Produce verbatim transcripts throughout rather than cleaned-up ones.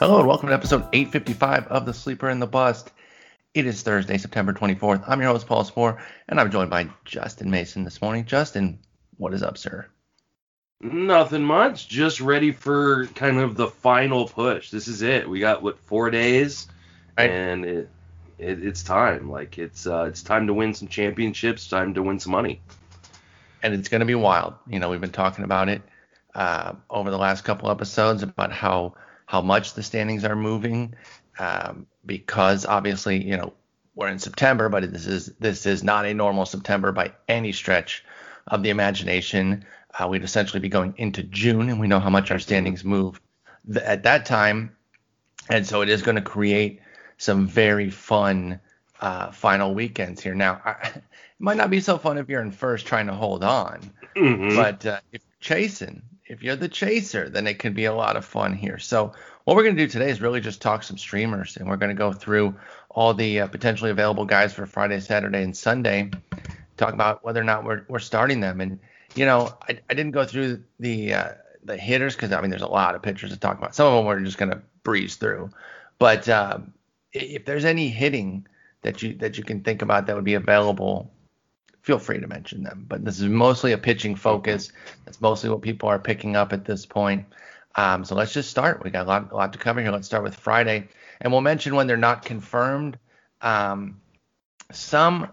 Hello and welcome to episode eight fifty-five of The Sleeper and the Bust. It is Thursday, September twenty-fourth. I'm your host, Paul Spohr, and I'm joined by Justin Mason this morning. Justin, what is up, sir? Nothing much. Just ready for kind of the final push. This is it. We got, what, four days? Right. And it, it, it's time. Like, it's uh, it's time to win some championships, time to win some money. And it's going to be wild. You know, we've been talking about it uh, over the last couple episodes about how... how much the standings are moving, um, because obviously, you know, we're in September, but this is this is not a normal September by any stretch of the imagination. Uh, we'd essentially be going into June, and we know how much our standings move th- at that time. And so it is going to create some very fun uh, final weekends here. Now, I, it might not be so fun if you're in first trying to hold on, mm-hmm. but uh, if you're chasing, if you're the chaser, then it can be a lot of fun here. So what we're going to do today is really just talk some streamers, and we're going to go through all the uh, potentially available guys for Friday, Saturday, and Sunday, talk about whether or not we're we're starting them. And, you know, I, I didn't go through the uh, the hitters because, I mean, there's a lot of pitchers to talk about. Some of them we're just going to breeze through. But uh, if there's any hitting that you that you can think about that would be available, feel free to mention them, but this is mostly a pitching focus. That's mostly what people are picking up at this point. Um, so let's just start. We got a lot, a lot to cover here. Let's start with Friday, and we'll mention when they're not confirmed. Um, some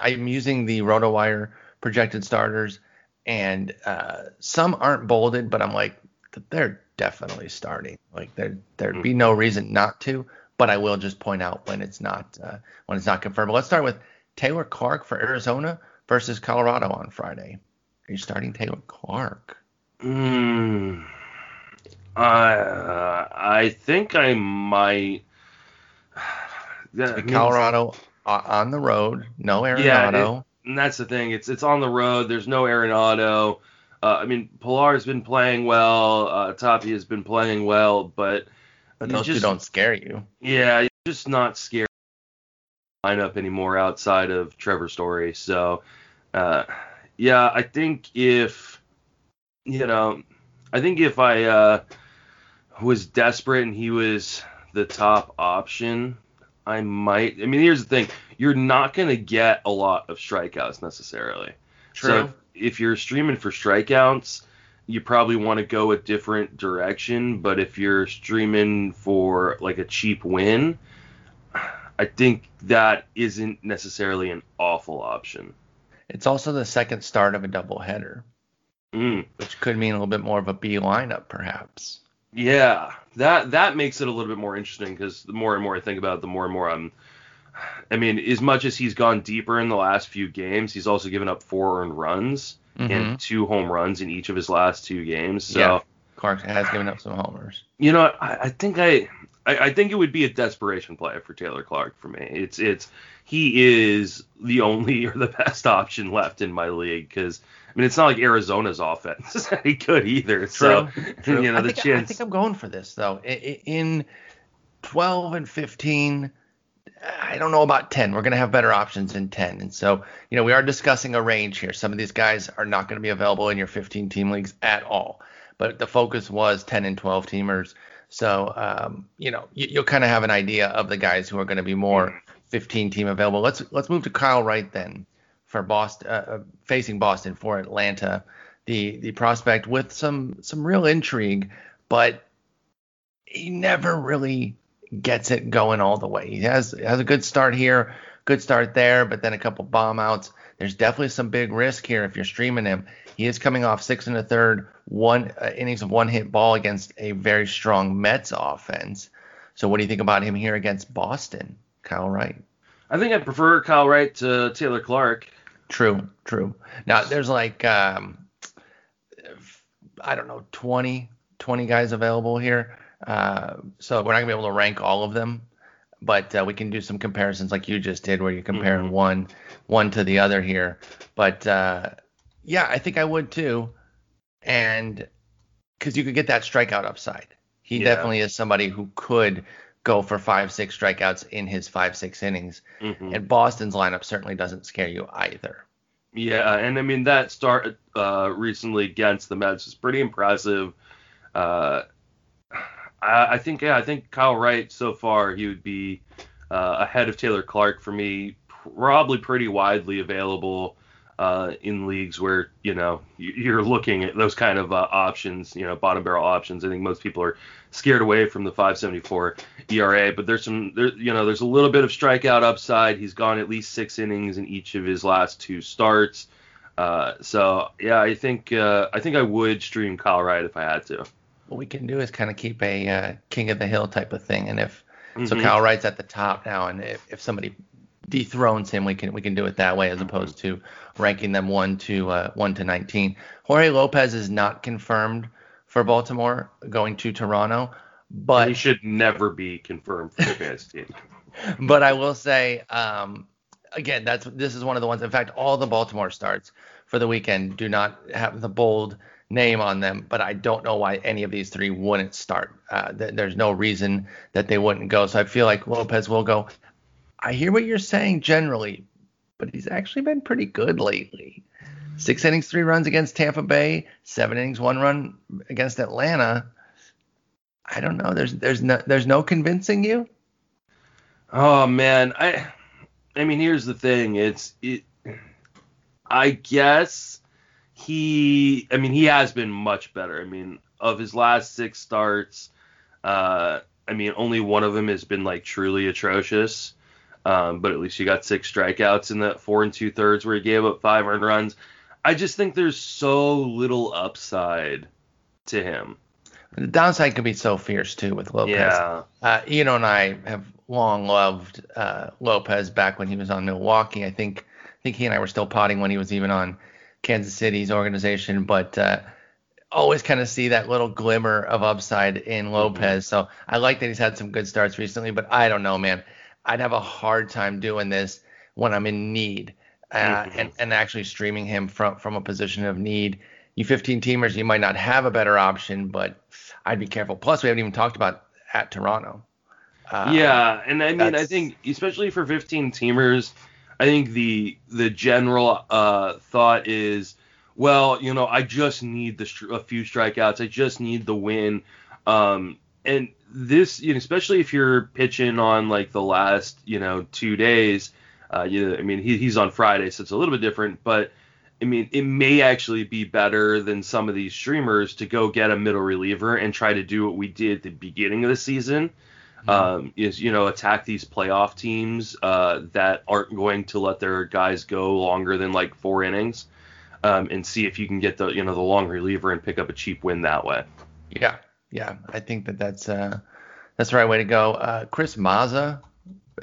I'm using the RotoWire projected starters, and uh, some aren't bolded, but I'm like, they're definitely starting. Like there, there'd be no reason not to. But I will just point out when it's not uh, when it's not confirmed. But let's start with Taylor Clark for Arizona versus Colorado on Friday. Are you starting Taylor Clark? Mm, uh, I think I might. That Colorado means, uh, on the road, no Arenado. Yeah, it, and that's the thing. It's it's on the road. There's no Arenado. Uh, I mean, Pilar's been playing well. Uh, Tapia's been playing well, but, but those just, two don't scare you. Yeah, you're just not scared lineup anymore outside of Trevor Story. So, uh, yeah, I think if, you know, I think if I uh, was desperate and he was the top option, I might. I mean, here's the thing. You're not going to get a lot of strikeouts necessarily. True. So if, if you're streaming for strikeouts, you probably want to go a different direction. But if you're streaming for like a cheap win, I think that isn't necessarily an awful option. It's also the second start of a doubleheader, mm. which could mean a little bit more of a B lineup, perhaps. Yeah, that that makes it a little bit more interesting because the more and more I think about it, the more and more I'm. I mean, as much as he's gone deeper in the last few games, he's also given up four earned runs mm-hmm. and two home runs in each of his last two games. So yeah, Clark has given up some homers. You know, I, I think I. I think it would be a desperation play for Taylor Clark for me. It's it's he is the only or the best option left in my league because I mean it's not like Arizona's offense is any good either. True, so true. You know, I, the think, chance... I think I'm going for this though. In twelve and fifteen, I don't know about ten. We're going to have better options in ten, and so you know we are discussing a range here. Some of these guys are not going to be available in your fifteen team leagues at all. But the focus was ten and twelve teamers. So, um, you know, you, you'll kind of have an idea of the guys who are going to be more fifteen-team available. Let's let's move to Kyle Wright then for Boston, uh, facing Boston for Atlanta, the the prospect with some some real intrigue, but he never really gets it going all the way. He has has a good start here, good start there, but then a couple bomb outs. There's definitely some big risk here if you're streaming him. He is coming off six and a third, one uh, innings of one-hit ball against a very strong Mets offense. So what do you think about him here against Boston, Kyle Wright? I think I prefer Kyle Wright to Taylor Clark. True, true. Now, there's like, um, I don't know, twenty, twenty guys available here. Uh, so we're not going to be able to rank all of them. But uh, we can do some comparisons like you just did where you're comparing mm-hmm. one, one to the other here. But, uh, yeah, I think I would too. And because you could get that strikeout upside. He yeah. definitely is somebody who could go for five, six strikeouts in his five, six innings. Mm-hmm. And Boston's lineup certainly doesn't scare you either. Yeah, and I mean, that start uh, recently against the Mets is pretty impressive. Uh, I, I think, yeah, I think Kyle Wright so far, he would be uh, ahead of Taylor Clark for me, probably pretty widely available uh, in leagues where, you know, you're looking at those kind of uh, options, you know, bottom barrel options. I think most people are scared away from the five seventy-four E R A, but there's some, there, you know, there's a little bit of strikeout upside. He's gone at least six innings in each of his last two starts. Uh, so, yeah, I think uh, I think I would stream Kyle Wright if I had to. What we can do is kind of keep a uh, king of the hill type of thing. And if mm-hmm. so, Kyle Wright's at the top now, and if, if somebody dethrones him, we can we can do it that way as mm-hmm. opposed to ranking them one to uh, one to nineteen. Jorge Lopez is not confirmed for Baltimore going to Toronto, but he should never be confirmed for the best team. But I will say, um, again, that's this is one of the ones. In fact, all the Baltimore starts for the weekend do not have the bold name on them, but I don't know why any of these three wouldn't start. Uh, th- there's no reason that they wouldn't go. So I feel like Lopez will go. I hear what you're saying generally, but he's actually been pretty good lately. Six innings, three runs against Tampa Bay, seven innings, one run against Atlanta. I don't know. There's there's no there's no convincing you. Oh man, I I mean here's the thing. It's it. I guess. He, I mean, he has been much better. I mean, of his last six starts, uh, I mean, only one of them has been like truly atrocious. Um, but at least he got six strikeouts in that four and two thirds where he gave up five earned runs. I just think there's so little upside to him. The downside can be so fierce too with Lopez. Yeah. Uh, Ian and I have long loved uh, Lopez back when he was on Milwaukee. I think, I think he and I were still potting when he was even on Kansas City's organization, but uh, always kind of see that little glimmer of upside in Lopez. So I like that he's had some good starts recently, but I don't know, man. I'd have a hard time doing this when I'm in need uh, mm-hmm. and, and actually streaming him from, from a position of need. You fifteen-teamers, you might not have a better option, but I'd be careful. Plus, we haven't even talked about at Toronto. Uh, yeah, and I mean, I think especially for fifteen-teamers – I think the the general uh, thought is, well, you know, I just need the str- a few strikeouts. I just need the win. Um, and this, you know, especially if you're pitching on like the last, you know, two days. Uh, you know, I mean, he, he's on Friday, so it's a little bit different. But I mean, it may actually be better than some of these streamers to go get a middle reliever and try to do what we did at the beginning of the season. Um, is, you know, attack these playoff teams uh, that aren't going to let their guys go longer than like four innings um, and see if you can get the, you know, the long reliever and pick up a cheap win that way. Yeah. Yeah. I think that that's uh, that's the right way to go. Uh, Chris Mazza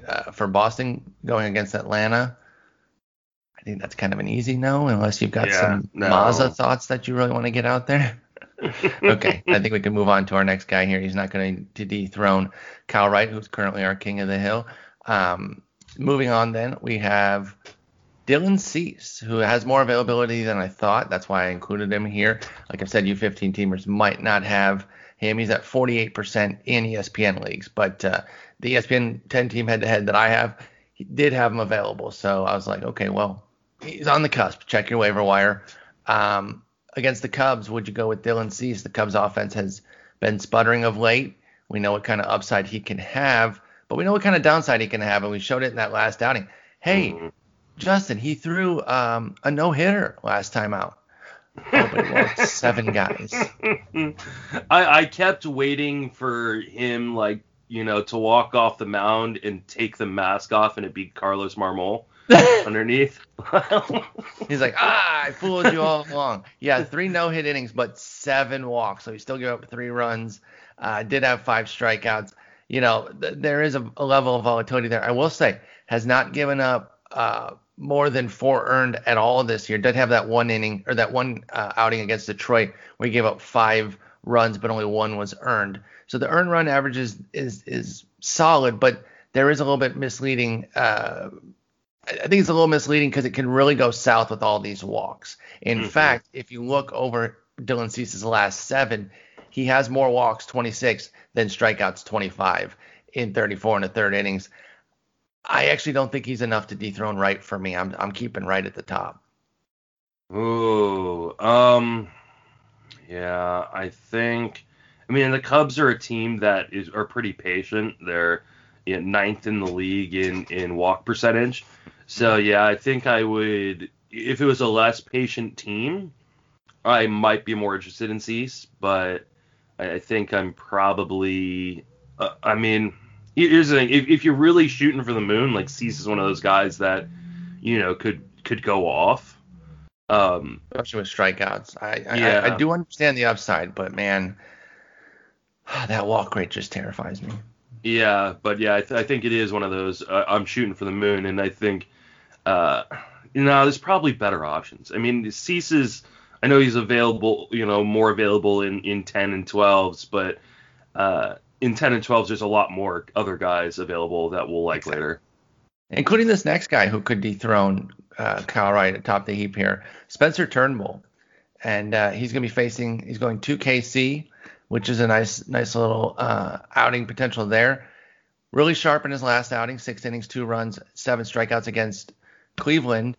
uh, for Boston going against Atlanta. I think that's kind of an easy no, unless you've got yeah, some no. Mazza thoughts that you really want to get out there. Okay, I think we can move on to our next guy here. He's not going to dethrone Kyle Wright, who's currently our king of the hill. Um, moving on then, we have Dylan Cease, who has more availability than I thought. That's why I included him here. Like I said, you fifteen-teamers might not have him. He's at forty-eight percent in E S P N leagues, but uh, the E S P N ten-team head-to-head that I have, he did have him available. So I was like, okay, well, he's on the cusp. Check your waiver wire. Um Against the Cubs, would you go with Dylan Cease? The Cubs' offense has been sputtering of late. We know what kind of upside he can have, but we know what kind of downside he can have, and we showed it in that last outing. Hey, mm-hmm. Justin, he threw um, a no-hitter last time out. Oh, but it was seven guys. I, I kept waiting for him, like, you know, to walk off the mound and take the mask off, and it beat Carlos Marmol. Underneath. He's like, ah, I fooled you all along. Yeah, three no-hit innings, but seven walks. So he still gave up three runs. Uh, did have five strikeouts. You know, th- there is a, a level of volatility there. I will say, has not given up uh, more than four earned at all this year. Did have that one inning or that one uh, outing against Detroit where he gave up five runs, but only one was earned. So the earned run average is is, is solid, but there is a little bit misleading. Uh, I think it's a little misleading because it can really go south with all these walks. In mm-hmm. fact, if you look over Dylan Cease's last seven, he has more walks, twenty-six, than strikeouts, twenty-five, in thirty-four and a third innings. I actually don't think he's enough to dethrone Wright for me. I'm I'm keeping Wright at the top. Ooh, um, yeah, I think I mean, and the Cubs are a team that is are pretty patient. They're you know, ninth in the league in, in walk percentage. So, yeah, I think I would, if it was a less patient team, I might be more interested in Cease, but I think I'm probably, uh, I mean, here's the thing. If, if you're really shooting for the moon, like Cease is one of those guys that, you know, could, could go off. Um, Especially with strikeouts. I, I, yeah. I, I do understand the upside, but man, that walk rate just terrifies me. Yeah, but yeah, I, th- I think it is one of those, uh, I'm shooting for the moon, and I think, uh, you know, there's probably better options. I mean, Cease is, I know he's available, you know, more available in, in ten and twelves, but uh, in ten and twelves, there's a lot more other guys available that we'll like exactly. later. Including this next guy who could dethrone uh, Kyle Wright atop the heap here, Spencer Turnbull. And uh, he's going to be facing, he's going to K C, which is a nice nice little uh, outing potential there. Really sharp in his last outing, six innings, two runs, seven strikeouts against Cleveland.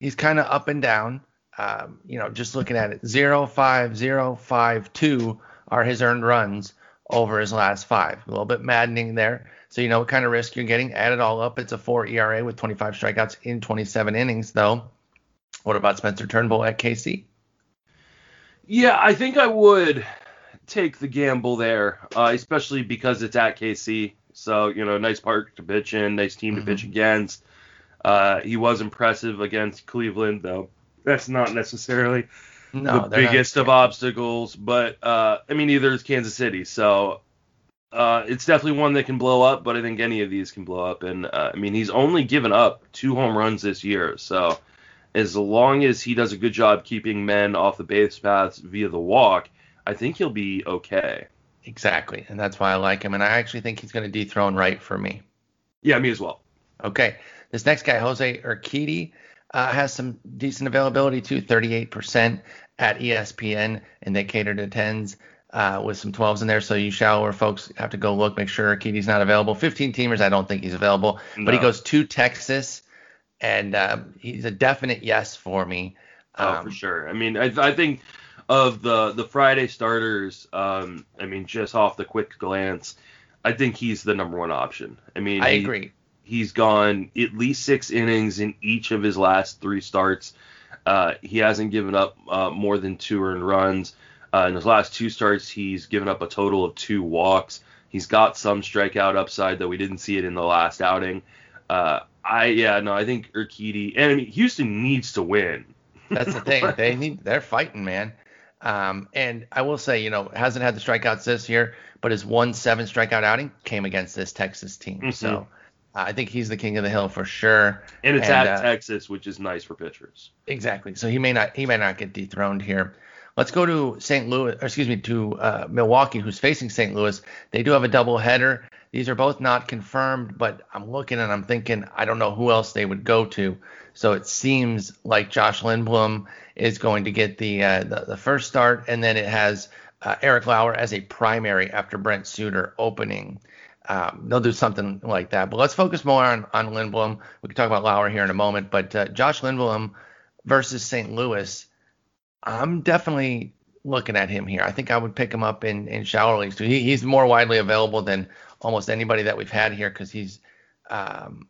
He's kind of up and down. Um, you know, just looking at it, zero, five, zero, five, two are his earned runs over his last five. A little bit maddening there. So you know what kind of risk you're getting. Add it all up, it's a four E R A with twenty-five strikeouts in twenty-seven innings, though. What about Spencer Turnbull at K C? Yeah, I think I would take the gamble there, uh, especially because it's at K C. So, you know, nice park to pitch in, nice team to mm-hmm. pitch against. Uh, he was impressive against Cleveland, though. That's not necessarily no, the biggest of obstacles, but, uh, I mean, neither is Kansas City. So uh, it's definitely one that can blow up, but I think any of these can blow up. And, uh, I mean, he's only given up two home runs this year. So as long as he does a good job keeping men off the base paths via the walk, I think he'll be okay. Exactly, and that's why I like him. And I actually think he's going to dethrone Wright for me. Yeah, me as well. Okay, this next guy, Jose Urquidy, uh, has some decent availability too, thirty-eight percent at E S P N, and they cater to tens uh, with some twelves in there. So you shallower folks have to go look, make sure Urquidy's not available. fifteen-teamers, I don't think he's available. No. But he goes to Texas, and uh, he's a definite yes for me. Oh, um, for sure. I mean, I, I think – Of the, the Friday starters, um, I mean, just off the quick glance, I think he's the number one option. I mean, I he, agree. He's gone at least six innings in each of his last three starts. Uh, he hasn't given up uh, more than two earned runs. Uh, in his last two starts, he's given up a total of two walks. He's got some strikeout upside, though we didn't see it in the last outing. Uh, I yeah, no, I think Urquidy, and I mean, Houston needs to win. That's the thing. they need they're fighting, man. Um, and I will say, you know, hasn't had the strikeouts this year, but his one seven strikeout outing came against this Texas team. Mm-hmm. So uh, I think he's the king of the hill for sure. And it's and, at uh, Texas, which is nice for pitchers. Exactly. So he may not he may not get dethroned here. Let's go to Saint Louis, or excuse me, to uh, Milwaukee, who's facing Saint Louis. They do have a doubleheader. These are both not confirmed, but I'm looking and I'm thinking, I don't know who else they would go to. So it seems like Josh Lindblom is going to get the uh, the, the first start, and then it has uh, Eric Lauer as a primary after Brent Suter opening. Um, they'll do something like that. But let's focus more on, on Lindblom. We can talk about Lauer here in a moment, but uh, Josh Lindblom versus Saint Louis, I'm definitely looking at him here. I think I would pick him up in, in shallow leagues. He, he's more widely available than almost anybody that we've had here because he's um,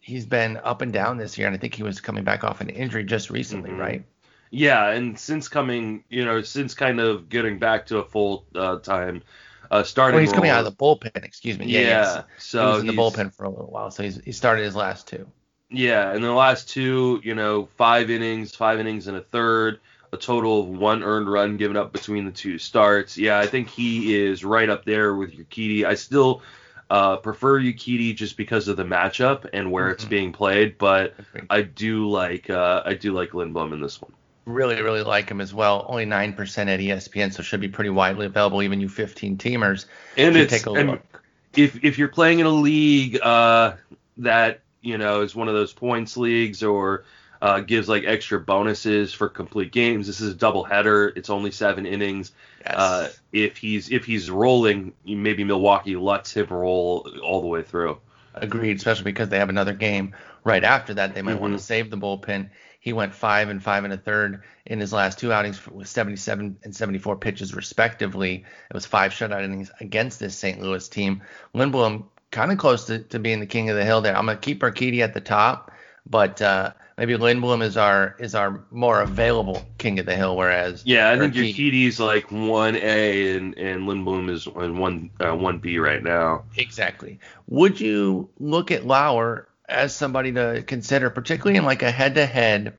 he's been up and down this year, and I think he was coming back off an injury just recently, mm-hmm. right? Yeah, and since coming, you know, since kind of getting back to a full uh, time uh, starting. Well, he's role. coming out of the bullpen, excuse me. Yeah, yeah he's, so he was in the bullpen for a little while, so he's, he started his last two. Yeah, and the last two, you know, five innings, five innings and a third. A total of one earned run given up between the two starts. Yeah, I think he is right up there with Urquidy. I still uh, prefer Urquidy just because of the matchup and where mm-hmm. it's being played, but I do like uh, I do like Lindblom in this one. Really, really like him as well. Only nine percent at E S P N, so should be pretty widely available, even you fifteen-teamers. And it's, take a and look. If, if you're playing in a league uh, that you know is one of those points leagues or – Uh, gives like extra bonuses for complete games. This is a doubleheader. It's only seven innings. Yes. Uh, if he's if he's rolling, maybe Milwaukee lets him roll all the way through. Agreed, especially because they have another game right after that. They might mm-hmm. want to save the bullpen. He went five and five and a third in his last two outings with seventy-seven and seventy-four pitches, respectively. It was five shutout innings against this Saint Louis team. Lindblom kind of close to, to being the king of the hill there. I'm going to keep Urquidy at the top, but uh, maybe Lindblom is our is our more available king of the hill. Whereas yeah, I think Urquidy's like one A and and Lindblom is one uh, one B right now. Exactly. Would you look at Lauer as somebody to consider, particularly in like a head-to-head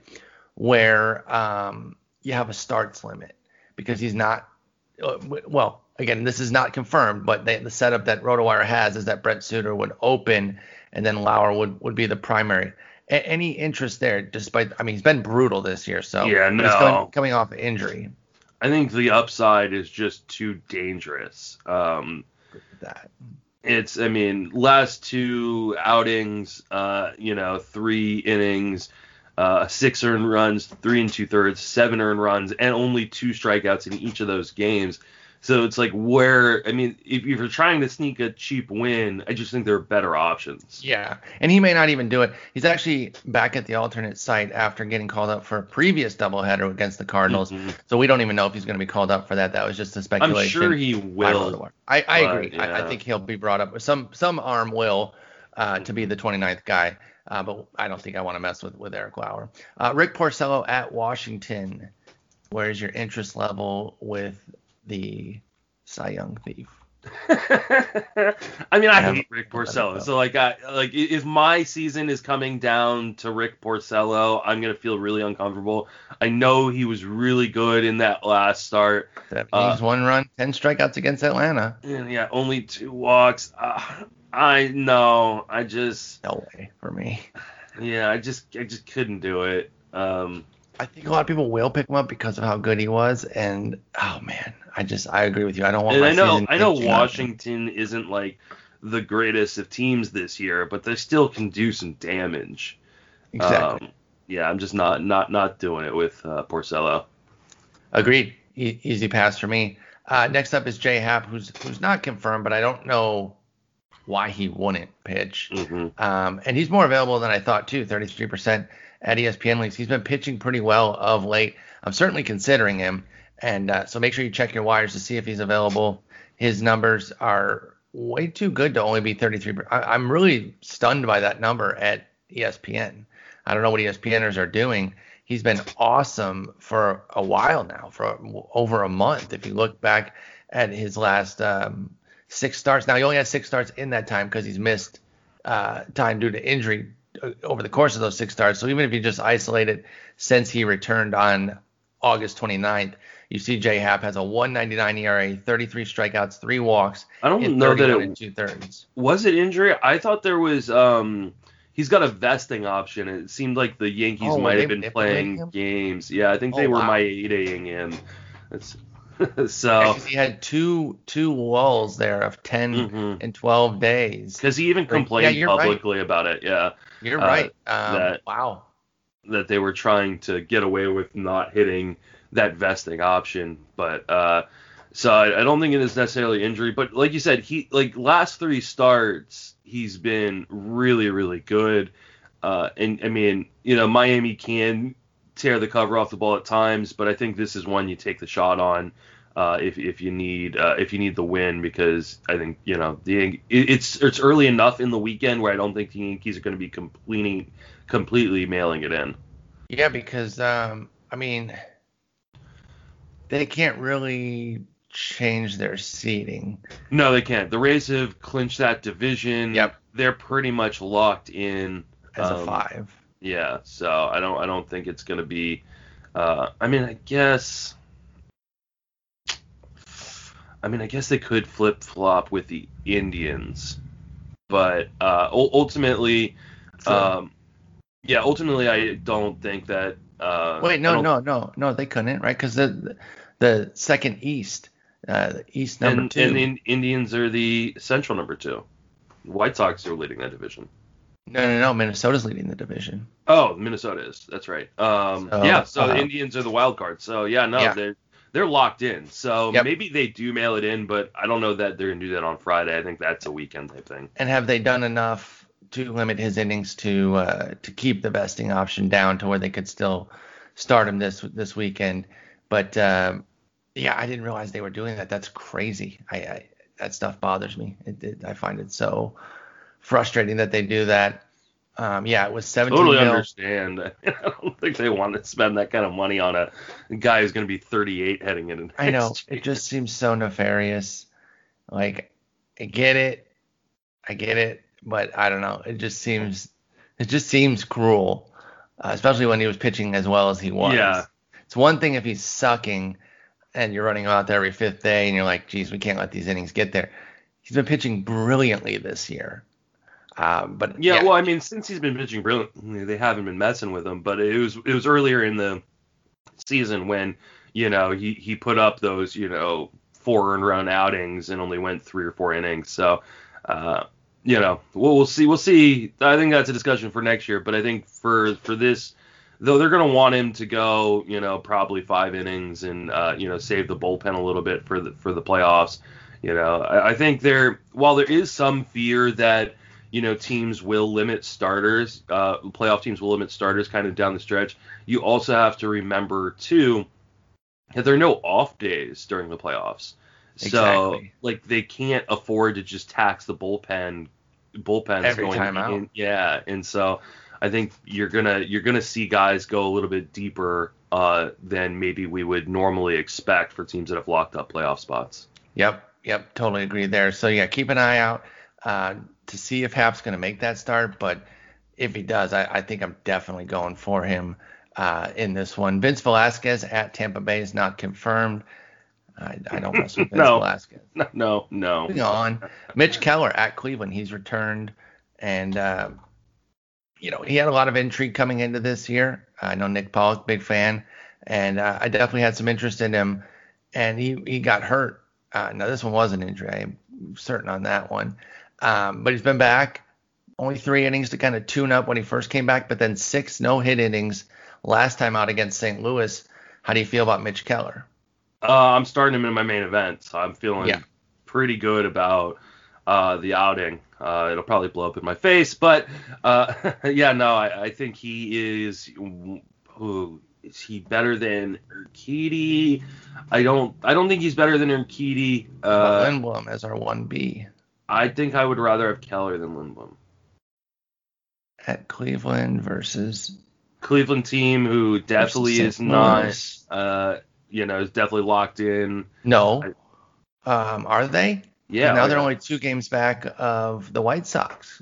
where um, you have a starts limit, because he's not uh, – well, again, this is not confirmed, but they, the setup that RotoWire has is that Brett Suter would open and then Lauer would, would be the primary. A- any interest there despite – I mean, he's been brutal this year, so yeah, no. he's coming, coming off injury. I think the upside is just too dangerous. Um, that. It's, I mean, last two outings, uh, you know, three innings, uh, six earned runs, three and two thirds, seven earned runs, and only two strikeouts in each of those games. So it's like where, I mean, if you're trying to sneak a cheap win, I just think there are better options. Yeah, and he may not even do it. He's actually back at the alternate site after getting called up for a previous doubleheader against the Cardinals. Mm-hmm. So we don't even know if he's going to be called up for that. That was just a speculation. I'm sure he will. I, I agree. Yeah. I, I think he'll be brought up. Some some arm will uh, to be the twenty-ninth guy, uh, but I don't think I want to mess with, with Eric Lauer. Uh, Rick Porcello at Washington. Where is your interest level with the Cy Young thief? I mean, I, I hate Rick Porcello. So like, I, like if my season is coming down to Rick Porcello, I'm gonna feel really uncomfortable. I know he was really good in that last start. That means uh, one run, ten strikeouts against Atlanta. And yeah, only two walks. Uh, I no, I just no way for me. Yeah, I just I just couldn't do it. Um. I think a lot of people will pick him up because of how good he was, and oh man, I just I agree with you. I don't want. And my I know I know Washington nothing. isn't like the greatest of teams this year, but they still can do some damage. Exactly. Um, yeah, I'm just not not not doing it with uh, Porcello. Agreed. E- easy pass for me. Uh, next up is Jay Happ, who's who's not confirmed, but I don't know why he wouldn't pitch. Mm-hmm. Um, and he's more available than I thought too. thirty-three percent. At E S P N leagues, he's been pitching pretty well of late. I'm certainly considering him, and uh, so make sure you check your wires to see if he's available. His numbers are way too good to only be thirty-three. I- I'm really stunned by that number at E S P N. I don't know what ESPNers are doing. He's been awesome for a while now, for over a month. If you look back at his last um, six starts, now he only had six starts in that time because he's missed uh, time due to injury over the course of those six starts. So even if you just isolate it since he returned on August twenty-ninth, you see Jay Happ has a one ninety-nine E R A, thirty-three strikeouts, three walks. I don't know that it two thirds. Was it injury? I thought there was um he's got a vesting option. It seemed like the Yankees oh, might have been playing him? games. Yeah, I think oh, they were wow. Maedaing him. That's so yeah, he had two two lulls there of ten mm-hmm. and twelve days. Because he even complained yeah, publicly right. about it. Yeah, you're uh, right. Um, that, wow, that they were trying to get away with not hitting that vesting option. But uh, so I, I don't think it is necessarily injury. But like you said, he like last three starts he's been really really good. Uh, and I mean, you know, Miami can tear the cover off the ball at times, but I think this is one you take the shot on uh, if if you need uh, if you need the win, because I think you know the it's it's early enough in the weekend where I don't think the Yankees are going to be completing completely mailing it in. Yeah, because um, I mean they can't really change their seeding. No, they can't. The Rays have clinched that division. Yep, they're pretty much locked in as um, a five. Yeah, so I don't I don't think it's going to be uh, – I mean, I guess – I mean, I guess they could flip-flop with the Indians. But uh, ultimately um, – yeah, ultimately I don't think that uh, – Wait, no, no, no. No, they couldn't, right? Because the, the second East, uh, the East number and, two. And the Indians are the Central number two. The White Sox are leading that division. No, no, no. Minnesota's leading the division. Oh, Minnesota is. That's right. Um, so, yeah, so uh, the Indians are the wild card. So, yeah, no, yeah. They're, they're locked in. So yep. Maybe they do mail it in, but I don't know that they're going to do that on Friday. I think that's a weekend type thing. And have they done enough to limit his innings to uh, to keep the vesting option down to where they could still start him this this weekend. But uh, yeah, I didn't realize they were doing that. That's crazy. I, I that stuff bothers me. It, it, I find it so frustrating that they do that. Um, yeah, it was seventeen. Totally mil. Understand. I don't think they want to spend that kind of money on a guy who's going to be thirty-eight heading into next I know year. It just seems so nefarious. Like, I get it, I get it, but I don't know. It just seems, it just seems cruel, uh, especially when he was pitching as well as he was. Yeah. It's one thing if he's sucking and you're running him out there every fifth day and you're like, geez, we can't let these innings get there. He's been pitching brilliantly this year. Um, but yeah, yeah, well, I mean, since he's been pitching brilliantly, they haven't been messing with him. But it was it was earlier in the season when, you know, he, he put up those, you know, four earned run outings and only went three or four innings. So, uh, you know, we'll, we'll see. We'll see. I think that's a discussion for next year. But I think for for this, though, they're going to want him to go, you know, probably five innings and, uh, you know, save the bullpen a little bit for the for the playoffs. You know, I, I think there while there is some fear that, you know, teams will limit starters, uh, playoff teams will limit starters kind of down the stretch. You also have to remember, too, that there are no off days during the playoffs. Exactly. So, like, they can't afford to just tax the bullpen. Bullpens every going time in, out. Yeah, and so I think you're gonna you're gonna see guys go a little bit deeper uh, than maybe we would normally expect for teams that have locked up playoff spots. Yep, yep, totally agree there. So yeah, keep an eye out. Uh, to see if Hap's going to make that start, but if he does, I, I think I'm definitely going for him uh, in this one. Vince Velasquez at Tampa Bay is not confirmed. I, I don't mess with Vince no, Velasquez. No, no, no. Moving on. Mitch Keller at Cleveland. He's returned, and uh, you know, he had a lot of intrigue coming into this year. I know Nick Pollock, big fan, and uh, I definitely had some interest in him, and he, he got hurt. Uh, now, this one was an injury. I'm certain on that one. Um, but he's been back, only three innings to kind of tune up when he first came back, but then six no-hit innings last time out against Saint Louis. How do you feel about Mitch Keller? Uh, I'm starting him in my main event, so I'm feeling yeah. pretty good about uh, the outing. Uh, it'll probably blow up in my face, but uh, yeah, no, I, I think he is. Ooh, is he better than Urquidy? I don't. I don't think he's better than Urquidy. Uh, well, Lindblom as our one B. I think I would rather have Keller than Lindblom. At Cleveland versus Cleveland team who definitely is not, uh, you know, is definitely locked in. No. I, um, are they? Yeah. And now they're only two games back of the White Sox.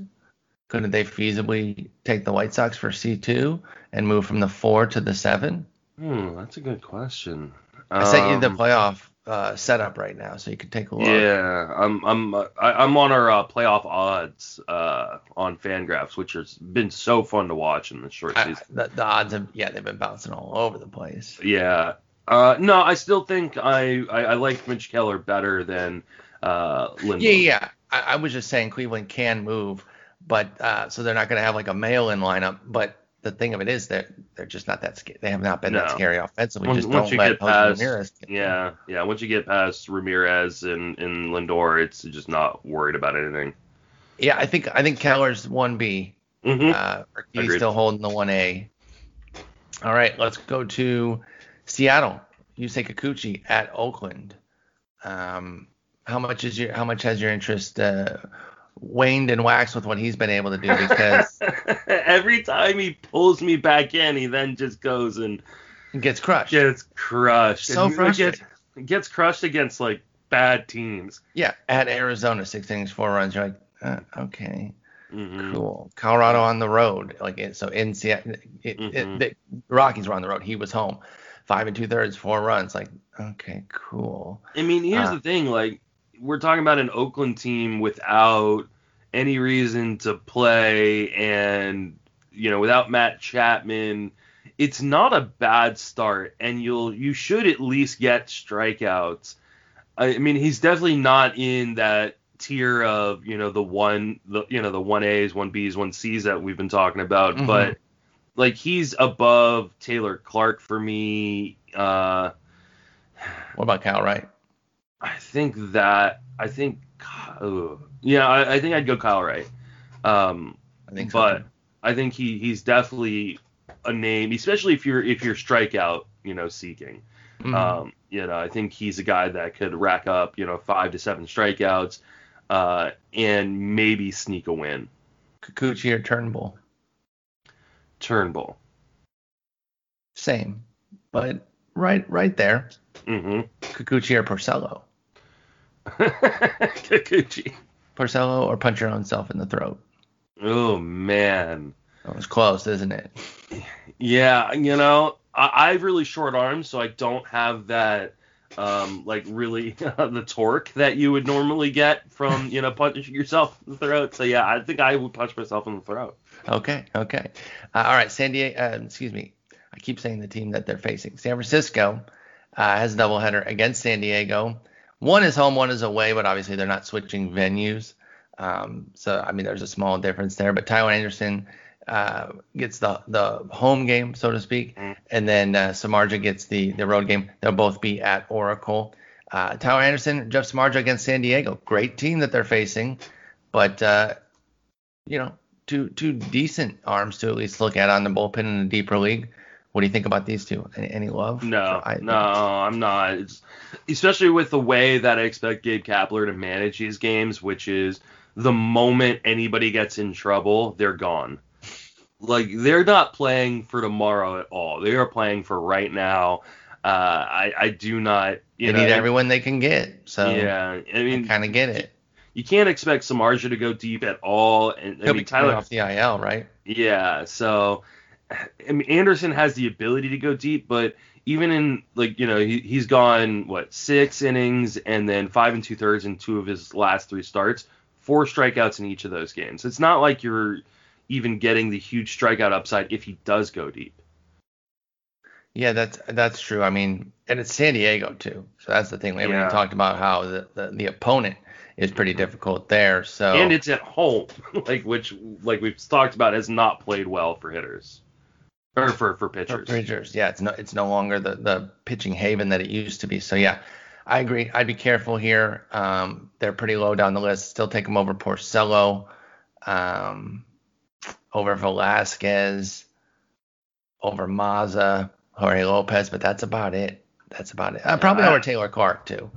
Couldn't they feasibly take the White Sox for C two and move from the four to the seven? Hmm, that's a good question. I sent you the playoff uh, setup right now, so you can take a look. Yeah, I'm I'm uh, I, I'm on our uh, playoff odds uh, on FanGraphs, which has been so fun to watch in the short season. I, the, the odds have yeah they've been bouncing all over the place. Yeah, uh, no, I still think I, I, I like Mitch Keller better than uh, Lindblom. Yeah, yeah. I, I was just saying Cleveland can move, but uh, so they're not going to have like a mail-in lineup, but. The thing of it is that they're, they're just not that sc- they have not been no. that scary offensively. Once, just once don't let past, Ramirez get yeah, them. yeah. Once you get past Ramirez and, and Lindor, it's just not worried about anything. Yeah, I think I think Keller's one B. Mm-hmm. Uh, he's Agreed. Still holding the one A. All right, let's go to Seattle. Yusei Kikuchi at Oakland. Um, how much is your how much has your interest? Uh, waned and waxed with what he's been able to do because every time he pulls me back in, he then just goes and gets crushed. Gets crushed. So and frustrating. Gets, gets crushed against like bad teams. Yeah, at Arizona, six innings, four runs. You're like, uh, okay, mm-hmm. cool. Colorado on the road, like so in Seattle. It, mm-hmm. it, the Rockies were on the road. He was home, five and two thirds, four runs. Like, okay, cool. I mean, here's uh, the thing, like. We're talking about an Oakland team without any reason to play and, you know, without Matt Chapman. It's not a bad start, and you'll you should at least get strikeouts. I mean, he's definitely not in that tier of, you know, the one, the you know, the one A's, one B's, one C's that we've been talking about. Mm-hmm. But, like, he's above Taylor Clark for me. Uh, what about Kyle Wright? I think that I think, oh, yeah, I, I think I'd go Kyle Wright. Um, I think so. But I think he, he's definitely a name, especially if you're if you're strikeout, you know, seeking. Mm-hmm. Um, you know, I think he's a guy that could rack up, you know, five to seven strikeouts, uh, and maybe sneak a win. Kikuchi or Turnbull? Turnbull. Same, but right, right there. Mm-hmm. Kikuchi or Porcello? Kikuchi. Porcello or punch your own self in the throat? Oh man, that was close, isn't it? Yeah, you know, I, I have really short arms, so I don't have that, um, like really uh, the torque that you would normally get from, you know, punching yourself in the throat. So yeah, I think I would punch myself in the throat. Okay, okay, uh, all right. San Diego, uh, excuse me, I keep saying the team that they're facing. San Francisco uh, has a doubleheader against San Diego. One is home, one is away, but obviously they're not switching venues. Um, so, I mean, there's a small difference there. But Tyler Anderson uh, gets the, the home game, so to speak, and then uh, Samardzija gets the, the road game. They'll both be at Oracle. Uh, Tyler Anderson, Jeff Samardzija against San Diego. Great team that they're facing, but, uh, you know, two, two decent arms to at least look at on the bullpen in the deeper league. What do you think about these two? Any love? No, I, no, I'm not. It's, especially with the way that I expect Gabe Kapler to manage these games, which is the moment anybody gets in trouble, they're gone. Like, they're not playing for tomorrow at all. They are playing for right now. Uh, I, I do not. You they know, need everyone they can get. So yeah, I mean, kind of get it. You can't expect Samardzija to go deep at all. And he'll I mean, be Tyler off the I L, right? Yeah, so. I mean, Anderson has the ability to go deep, but even in, like, you know, he, he's gone, what, six innings and then five and two-thirds in two of his last three starts, four strikeouts in each of those games. It's not like you're even getting the huge strikeout upside if he does go deep. Yeah, that's that's true. I mean, and it's San Diego, too. So that's the thing. We haven't yeah. even talked about how the, the, the opponent is pretty difficult there. So And it's at home, like which, like we've talked about, has not played well for hitters. Or for, for pitchers. For pitchers, yeah. It's no, it's no longer the, the pitching haven that it used to be. So, yeah, I agree. I'd be careful here. Um, they're pretty low down the list. Still take them over Porcello, um, over Velasquez, over Mazza, Jorge Lopez, but that's about it. That's about it. Uh, probably uh, over Taylor Clark, too.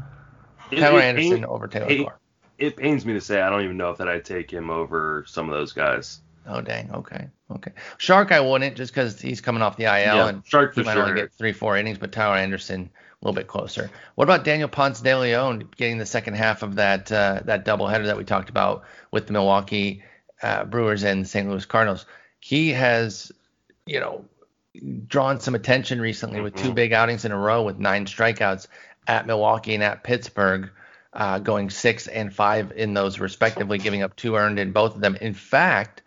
It, Taylor it Anderson pain, over Taylor it, Clark. It pains me to say I don't even know if that I'd take him over some of those guys. Oh, dang. Okay. Okay. Shark, I wouldn't, just because he's coming off the I L. Yeah, and Shark for he might sure. only get three, four innings, but Tyler Anderson a little bit closer. What about Daniel Ponce de Leon getting the second half of that uh, that doubleheader that we talked about with the Milwaukee uh, Brewers and the Saint Louis Cardinals? He has, you know, drawn some attention recently mm-hmm. with two big outings in a row with nine strikeouts at Milwaukee and at Pittsburgh, uh, going six and five in those respectively, giving up two earned in both of them. In fact,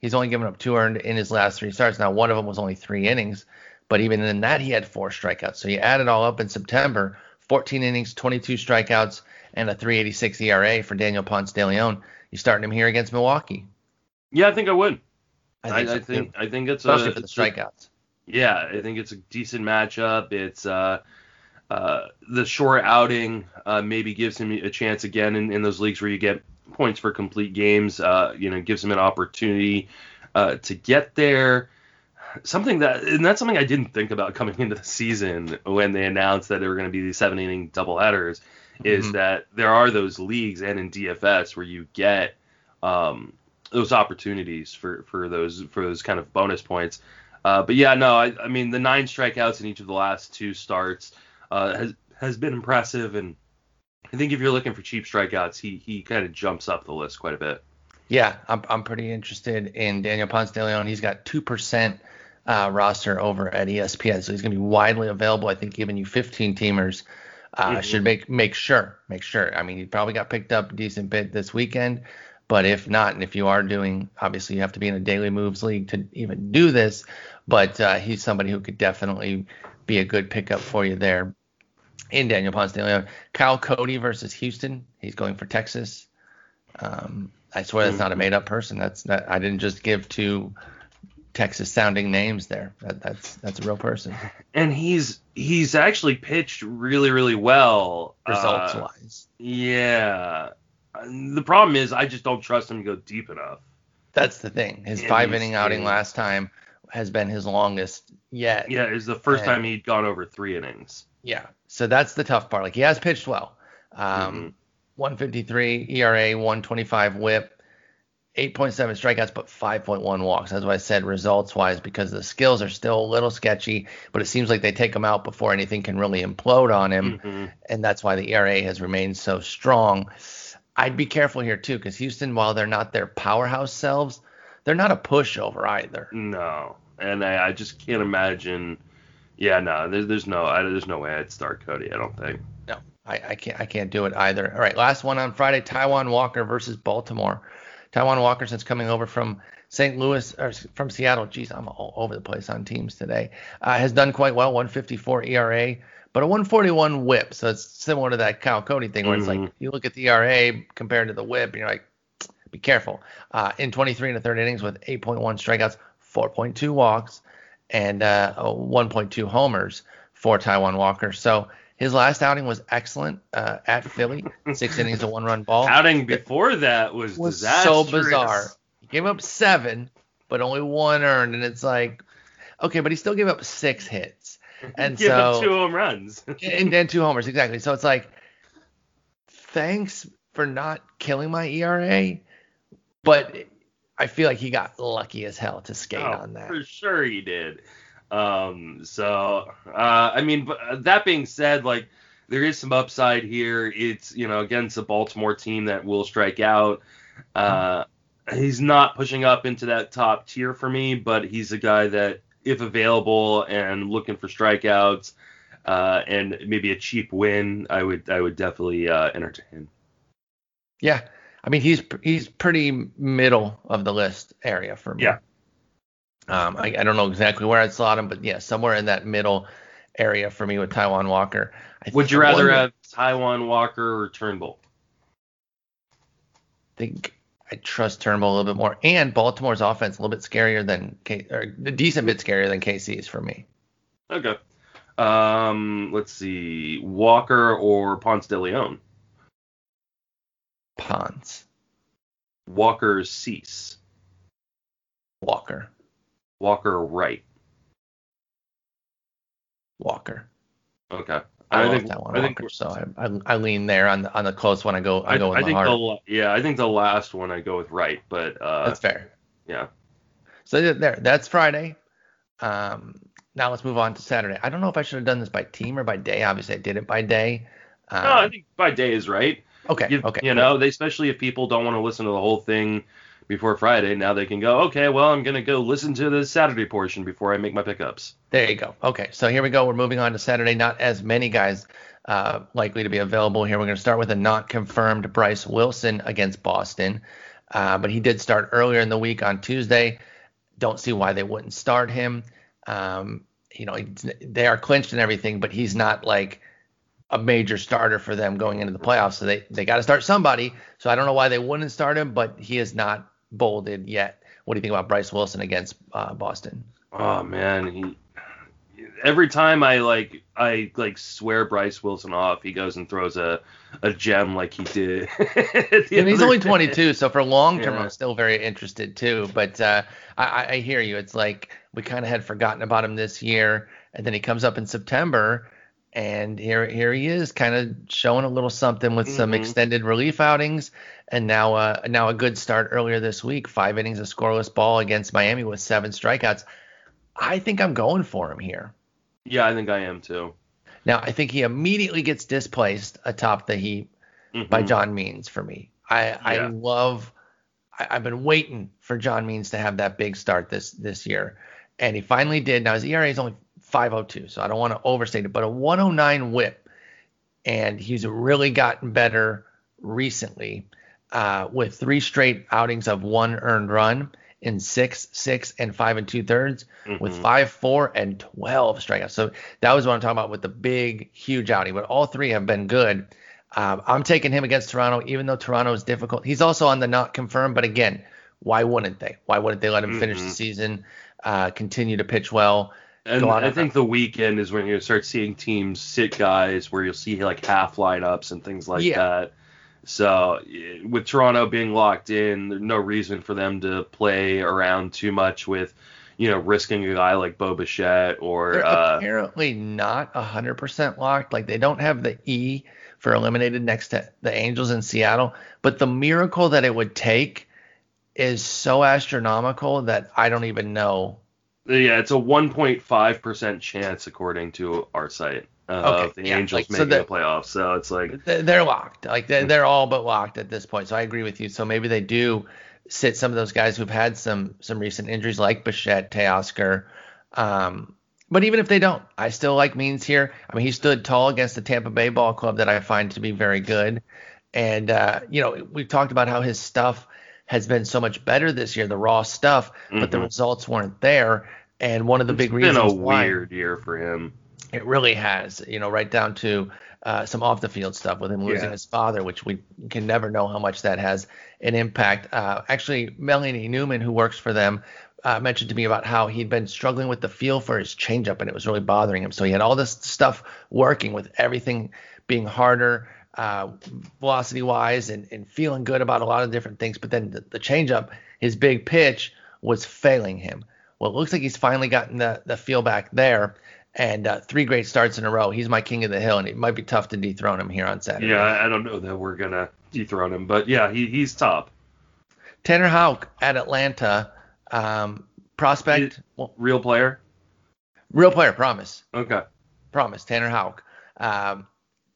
he's only given up two earned in his last three starts. Now, one of them was only three innings, but even in that, he had four strikeouts. So you add it all up in September, fourteen innings, twenty-two strikeouts, and a three eighty-six E R A for Daniel Ponce de Leon. You starting him here against Milwaukee? Yeah, I think I would. I think I, I, think, I think it's especially a, for the strikeouts. A, yeah, I think it's a decent matchup. It's uh, uh, the short outing uh, maybe gives him a chance again in, in those leagues where you get points for complete games, uh, you know, gives him an opportunity uh, to get there. Something that, and that's something I didn't think about coming into the season when they announced that there were going to be these seven inning doubleheaders, mm-hmm. is that there are those leagues and in D F S where you get um, those opportunities for, for those for those kind of bonus points. Uh, but yeah, no, I, I mean the nine strikeouts in each of the last two starts uh, has has been impressive, and I think if you're looking for cheap strikeouts, he he kind of jumps up the list quite a bit. Yeah, I'm I'm pretty interested in Daniel Ponce de Leon. He's got two percent uh, roster over at E S P N, so he's going to be widely available. I think giving you fifteen-teamers uh, mm-hmm. should make make sure, make sure. I mean, he probably got picked up a decent bit this weekend, but if not, and if you are doing, obviously you have to be in a daily moves league to even do this, but uh, he's somebody who could definitely be a good pickup for you there. In Daniel Ponce de Leon. Kyle Cody versus Houston. He's going for Texas. Um, I swear that's not a made-up person. That's that. I didn't just give two Texas-sounding names there. That, that's that's a real person. And he's he's actually pitched really really well. Results-wise. Uh, yeah. The problem is I just don't trust him to go deep enough. That's the thing. His yeah, five inning outing yeah. last time has been his longest yet. Yeah, it was the first and, time he'd gone over three innings. Yeah, so that's the tough part. Like, he has pitched well. Um, mm-hmm. one fifty-three E R A, one twenty-five whip, eight point seven strikeouts, but five point one walks. That's why I said results-wise, because the skills are still a little sketchy, but it seems like they take him out before anything can really implode on him, mm-hmm. and that's why the E R A has remained so strong. I'd be careful here, too, because Houston, while they're not their powerhouse selves, they're not a pushover either. No, and I, I just can't imagine. Yeah, no, there's, there's no, I, there's no way I'd start Cody. I don't think. No, I, I can't, I can't do it either. All right, last one on Friday: Taiwan Walker versus Baltimore. Taiwan Walker, since coming over from Saint Louis or from Seattle, geez, I'm all over the place on teams today. Uh, has done quite well, one fifty-four E R A, but a one forty-one whip. So it's similar to that Kyle Cody thing, where mm-hmm. it's like you look at the E R A compared to the whip, and you're like, be careful. Uh, in twenty-three and a third innings with eight point one strikeouts, four point two walks, and uh, one point two homers for Taiwan Walker. So his last outing was excellent uh, at Philly. Six innings of one-run ball. Outing before that was, was disastrous. So bizarre. He gave up seven, but only one earned, and it's like, okay, but he still gave up six hits. And Give so, up two home runs. and, and two homers, exactly. So it's like, thanks for not killing my E R A. But I feel like he got lucky as hell to skate oh, on that. For sure he did. Um, so, uh, I mean, but that being said, like, there is some upside here. It's, you know, against a Baltimore team that will strike out. Uh, he's not pushing up into that top tier for me, but he's a guy that, if available and looking for strikeouts uh, and maybe a cheap win, I would I would definitely uh, entertain. Yeah. I mean, he's he's pretty middle of the list area for me. Yeah. Um, I, I don't know exactly where I'd slot him, but yeah, somewhere in that middle area for me with Taiwan Walker. I Would you rather one, have Taiwan Walker or Turnbull? I think I trust Turnbull a little bit more, and Baltimore's offense a little bit scarier than K, or a decent bit scarier than K C's for me. Okay. Um, let's see, Walker or Ponce de Leon. Ponce. Walker Cease. Walker. Walker Wright. Walker. Okay. I, I think that one. I Walker, think so. I, I I lean there on the on the close one. I go I, I go with I think the, yeah, I think the last one I go with Wright, but uh, that's fair. Yeah. So there, that's Friday. Um, now let's move on to Saturday. I don't know if I should have done this by team or by day. Obviously, I did it by day. Um, no, I think by day is right. Okay. You, okay. You know, they, especially if people don't want to listen to the whole thing before Friday, now they can go, okay, well, I'm going to go listen to the Saturday portion before I make my pickups. There you go. Okay. So here we go. We're moving on to Saturday. Not as many guys uh, likely to be available here. We're going to start with a not confirmed Bryce Wilson against Boston. Uh, but he did start earlier in the week on Tuesday. Don't see why they wouldn't start him. Um, you know, they are clinched and everything, but he's not like a major starter for them going into the playoffs. So they, they got to start somebody. So I don't know why they wouldn't start him, but he is not bolded yet. What do you think about Bryce Wilson against uh, Boston? Oh man. He, every time I like, I like swear Bryce Wilson off, he goes and throws a, a gem like he did. And he's only twenty-two. So for long term, yeah. I'm still very interested too, but uh, I, I hear you. It's like, we kind of had forgotten about him this year. And then he comes up in September, and here here he is, kind of showing a little something with mm-hmm. some extended relief outings, and now uh, now a good start earlier this week. Five innings of scoreless ball against Miami with seven strikeouts. I think I'm going for him here. Yeah, I think I am too. Now, I think he immediately gets displaced atop the heap mm-hmm. by John Means for me. I, yeah. I love – I've been waiting for John Means to have that big start this this year, and he finally did. Now, his E R A is only – five oh two, so I don't want to overstate it, but a one oh nine whip, and he's really gotten better recently uh, with three straight outings of one earned run in six, six, and five and two thirds mm-hmm. with five, four, and twelve strikeouts. So that was what I'm talking about with the big, huge outing, but all three have been good. Um, I'm taking him against Toronto, even though Toronto is difficult. He's also on the not confirmed, but again, why wouldn't they? Why wouldn't they let him mm-hmm. finish the season, uh, continue to pitch well? And I think the weekend is when you start seeing teams sit guys where you'll see like half lineups and things like yeah. that. So with Toronto being locked in, there's no reason for them to play around too much with, you know, risking a guy like Bo Bichette or... They're uh, apparently not one hundred percent locked. Like, they don't have the E for eliminated next to the Angels in Seattle. But the miracle that it would take is so astronomical that I don't even know. Yeah, it's a one point five percent chance, according to our site, uh, okay, of the yeah, Angels like, making so the, the playoffs. So it's like... They're locked. Like, they're, they're all but locked at this point. So I agree with you. So maybe they do... sit some of those guys who've had some some recent injuries like Bichette, Teoscar. Um, but even if they don't, I still like Means here. I mean, he stood tall against the Tampa Bay ball club that I find to be very good. And, uh, you know, we've talked about how his stuff has been so much better this year, the raw stuff, mm-hmm. but the results weren't there. And one of the it's big reasons why. It's been a weird year for him. It really has, you know, right down to uh, some off-the-field stuff with him losing yeah. his father, which we can never know how much that has an impact. Uh, actually, Melanie Newman, who works for them, uh, mentioned to me about how he'd been struggling with the feel for his changeup, and it was really bothering him. So he had all this stuff working with everything being harder uh, velocity-wise and, and feeling good about a lot of different things. But then the, the changeup, his big pitch, was failing him. Well, it looks like he's finally gotten the, the feel back there. And uh, three great starts in a row. He's my king of the hill, and it might be tough to dethrone him here on Saturday. Yeah, I don't know that we're going to dethrone him, but yeah, he he's top. Tanner Houck at Atlanta, um, prospect. He, real player? Real player, promise. Okay. Promise, Tanner Houck. Um,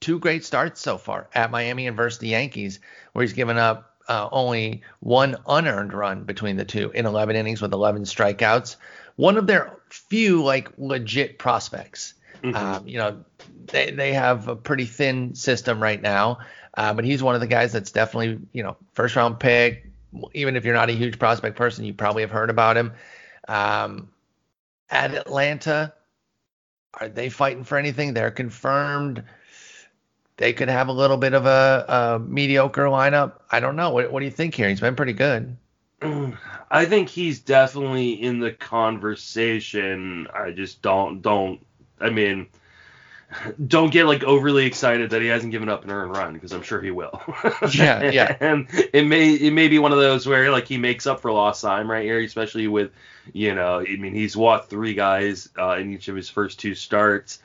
two great starts so far at Miami and versus the Yankees, where he's given up uh, only one unearned run between the two in eleven innings with eleven strikeouts. One of their few, like, legit prospects. Mm-hmm. Um, you know, they they have a pretty thin system right now, uh, but he's one of the guys that's definitely, you know, first-round pick. Even if you're not a huge prospect person, you probably have heard about him. Um, at Atlanta, are they fighting for anything? They're confirmed. They could have a little bit of a, a mediocre lineup. I don't know. What, what do you think here? He's been pretty good. I think he's definitely in the conversation. I just don't, don't, I mean, don't get like overly excited that he hasn't given up an earned run, because I'm sure he will. Yeah, yeah. And it may, it may be one of those where like he makes up for lost time right here, especially with, you know, I mean, he's walked three guys uh, in each of his first two starts.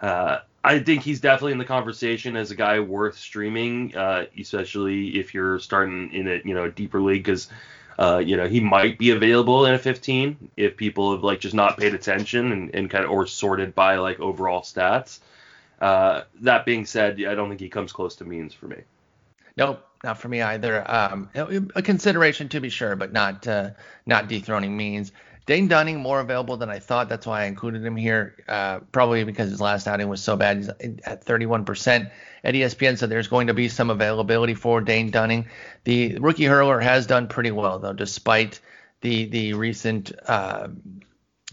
Uh, I think he's definitely in the conversation as a guy worth streaming, uh, especially if you're starting in a, you know, deeper league, because Uh, you know, he might be available in a fifteen if people have like just not paid attention and, and kind of or sorted by like overall stats. Uh, that being said, I don't think he comes close to Means for me. Nope, not for me either. Um, a consideration to be sure, but not uh, not dethroning Means. Dane Dunning, more available than I thought. That's why I included him here, uh, probably because his last outing was so bad. He's at thirty-one percent at E S P N, so there's going to be some availability for Dane Dunning. The rookie hurler has done pretty well, though, despite the the recent uh,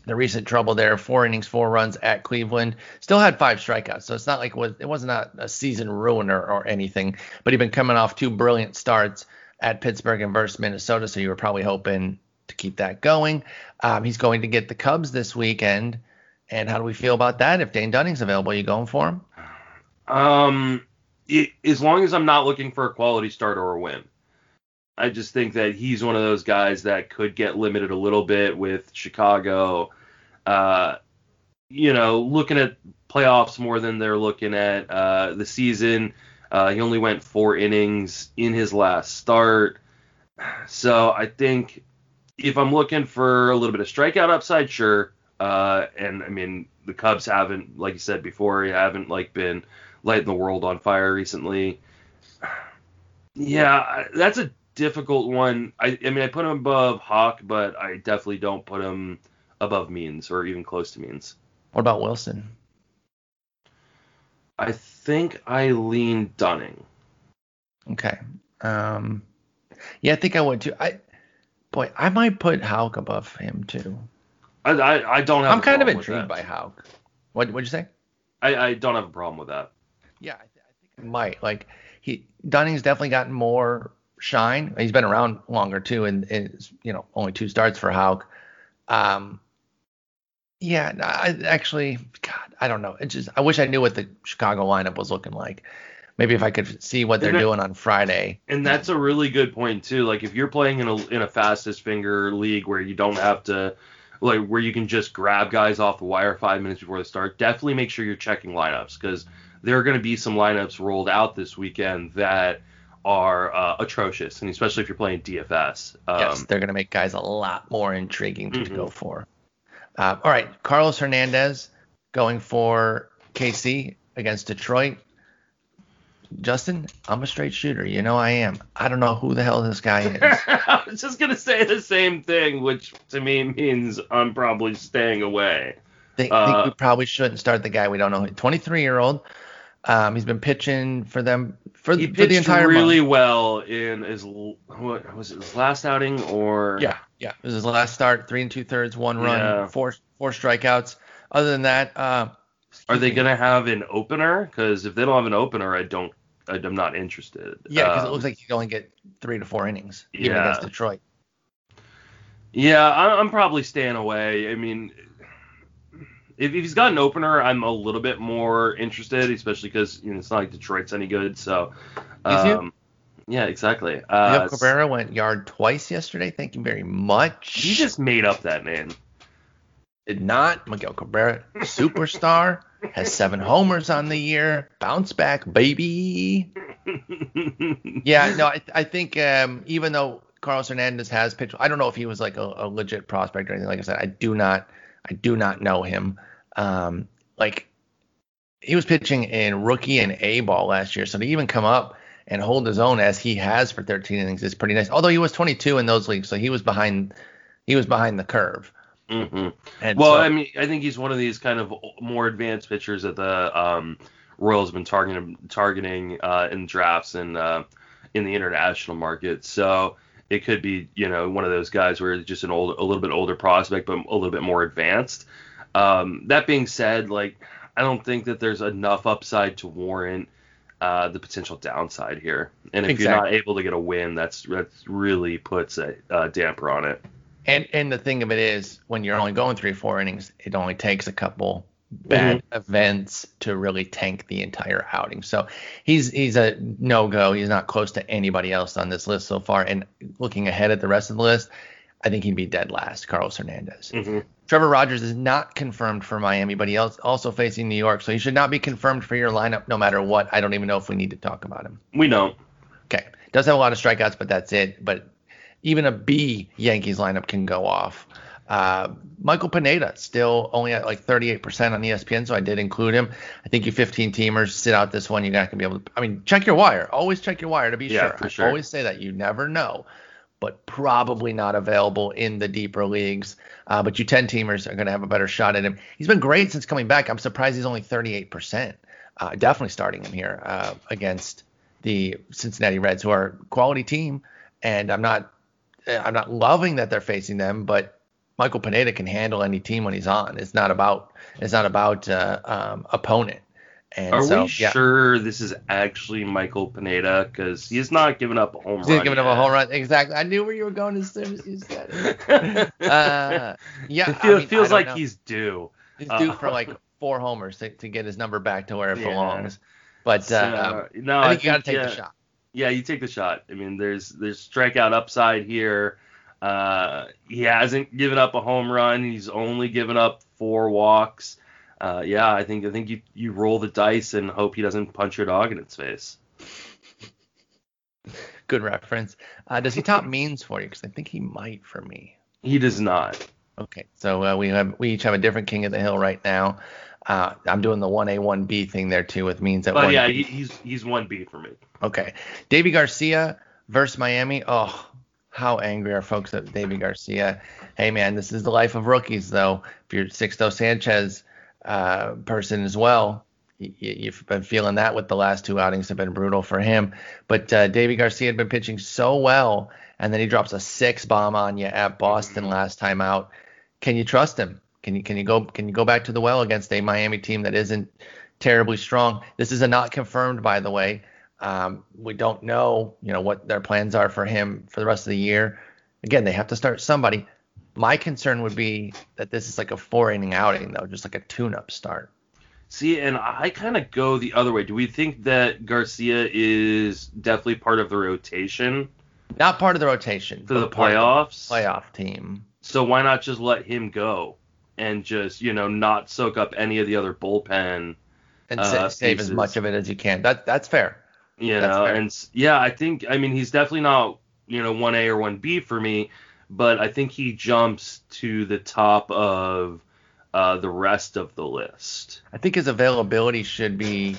the recent trouble there. Four innings, four runs at Cleveland. Still had five strikeouts, so it's not like it was, it was not a season ruiner or anything, but he'd been coming off two brilliant starts at Pittsburgh and versus Minnesota, so you were probably hoping to keep that going. Um, he's going to get the Cubs this weekend. And how do we feel about that? If Dane Dunning's available, are you going for him? Um, it, as long as I'm not looking for a quality start or a win. I just think that he's one of those guys that could get limited a little bit with Chicago. Uh, you know, looking at playoffs more than they're looking at uh, the season. Uh, he only went four innings in his last start. So I think... if I'm looking for a little bit of strikeout upside, sure. Uh, and, I mean, the Cubs haven't, like you said before, haven't, like, been lighting the world on fire recently. Yeah, that's a difficult one. I, I mean, I put him above Hawk, but I definitely don't put him above Means or even close to Means. What about Wilson? I think I lean Dunning. Okay. Um, yeah, I think I would, too. I... Boy, I might put Houck above him, too. I I, I don't have I'm a kind of intrigued by Houck. What, what'd you say? I, I don't have a problem with that. Yeah, I, th- I think I might. Like, he Dunning's definitely gotten more shine. He's been around longer, too, and, and you know, only two starts for Houck. Um, yeah, I actually, God, I don't know. It just I wish I knew what the Chicago lineup was looking like. maybe if I could see what they're and doing I, on Friday. And that's a really good point too. Like if you're playing in a in a fastest finger league where you don't have to, like where you can just grab guys off the wire five minutes before the start, definitely make sure you're checking lineups, because there are going to be some lineups rolled out this weekend that are uh, atrocious, and especially if you're playing D F S. Um, yes, they're going to make guys a lot more intriguing to mm-hmm. go for. Uh, all right, Carlos Hernandez going for K C against Detroit. Justin, I'm a straight shooter. You know I am. I don't know who the hell this guy is. I was just going to say the same thing, which to me means I'm probably staying away. I think, uh, think we probably shouldn't start the guy we don't know. twenty-three-year-old. Um, he's been pitching for them for, he for the entire really month. He pitched really well in his, what was it, his last outing or? Yeah, yeah. It was his last start, three and two-thirds, one run, yeah. four four strikeouts. Other than that. Uh, Are they going to have an opener? Because if they don't have an opener, I don't, I'm not interested. Yeah, because um, it looks like you can only get three to four innings, yeah. even against Detroit. Yeah, I'm probably staying away. I mean, if he's got an opener, I'm a little bit more interested, especially because you know, it's not like Detroit's any good. So, um, yeah, exactly. Uh, Cabrera went yard twice yesterday. Thank you very much. You just made up that name. Did not. Miguel Cabrera, superstar, has seven homers on the year. Bounce back, baby. yeah, no, I, I think um, even though Carlos Hernandez has pitched, I don't know if he was like a, a legit prospect or anything. Like I said, I do not, I do not know him. Um, like he was pitching in rookie and A ball last year, so to even come up and hold his own as he has for thirteen innings is pretty nice. Although he was twenty-two in those leagues, so he was behind, he was behind the curve. Mm-hmm. Well, so, I mean, I think he's one of these kind of more advanced pitchers that the um, Royals have been targeting, targeting uh, in drafts and uh, in the international market. So it could be, you know, one of those guys where it's just an old, a little bit older prospect, but a little bit more advanced. Um, that being said, like, I don't think that there's enough upside to warrant uh, the potential downside here. And if exactly. you're not able to get a win, that's that's really puts a, a damper on it. And and the thing of it is, when you're only going three, four innings, it only takes a couple bad mm-hmm. events to really tank the entire outing. So he's he's a no-go. He's not close to anybody else on this list so far. And looking ahead at the rest of the list, I think he'd be dead last, Carlos Hernandez. Mm-hmm. Trevor Rogers is not confirmed for Miami, but he also facing New York. So he should not be confirmed for your lineup no matter what. I don't even know if we need to talk about him. We don't. Okay. Does have a lot of strikeouts, but that's it. But even a B Yankees lineup can go off. Uh, Michael Pineda still only at like thirty-eight percent on E S P N, so I did include him. I think you fifteen-teamers sit out this one. You're not going to be able to – I mean, check your wire. Always check your wire to be yeah, sure. For sure. I always say that. You never know, but probably not available in the deeper leagues. Uh, but you ten-teamers are going to have a better shot at him. He's been great since coming back. I'm surprised he's only thirty-eight percent. Uh, definitely starting him here uh, against the Cincinnati Reds, who are a quality team, and I'm not – I'm not loving that they're facing them, but Michael Pineda can handle any team when he's on. It's not about it's not about uh, um, opponent. And Are so, we yeah. sure this is actually Michael Pineda? Because he's not giving up a home he's run. He's giving yet. up a home run. Exactly. I knew where you were going as soon as you said it. uh, yeah, it feel, I mean, feels I like know. he's due. He's due uh, for like four homers to, to get his number back to where it yeah. belongs. But so, uh, no, I think I you got to take yeah. the shot. Yeah, you take the shot. I mean, there's there's strikeout upside here. Uh, he hasn't given up a home run. He's only given up four walks. Uh, yeah, I think I think you, you roll the dice and hope he doesn't punch your dog in its face. Good reference. Uh, does he top Means for you? Because I think he might for me. He does not. Okay, so uh, we have we each have a different king of the hill right now. Uh, I'm doing the one A, one B thing there, too, with Means at one B. Oh, yeah, he, he's he's one B for me. Okay. Davey Garcia versus Miami. Oh, how angry are folks at Davey Garcia? Hey, man, this is the life of rookies, though. If you're a Sixto Sanchez uh, person as well, you, you've been feeling that with the last two outings have been brutal for him. But uh, Davey Garcia had been pitching so well, and then he drops a six bomb on you at Boston last time out. Can you trust him? Can you can you go can you go back to the well against a Miami team that isn't terribly strong? This is a not confirmed, by the way. Um, we don't know, you know, what their plans are for him for the rest of the year. Again, they have to start somebody. My concern would be that this is like a four inning outing, though, just like a tune up start. See, and I kind of go the other way. Do we think that Garcia is definitely part of the rotation? Not part of the rotation. For the playoffs? The playoff team. So why not just let him go and just, you know, not soak up any of the other bullpen and uh, save pieces. As much of it as you can. That That's fair. You that's know, fair. And yeah, I think, I mean, he's definitely not, you know, one A or one B for me, but I think he jumps to the top of uh, the rest of the list. I think his availability should be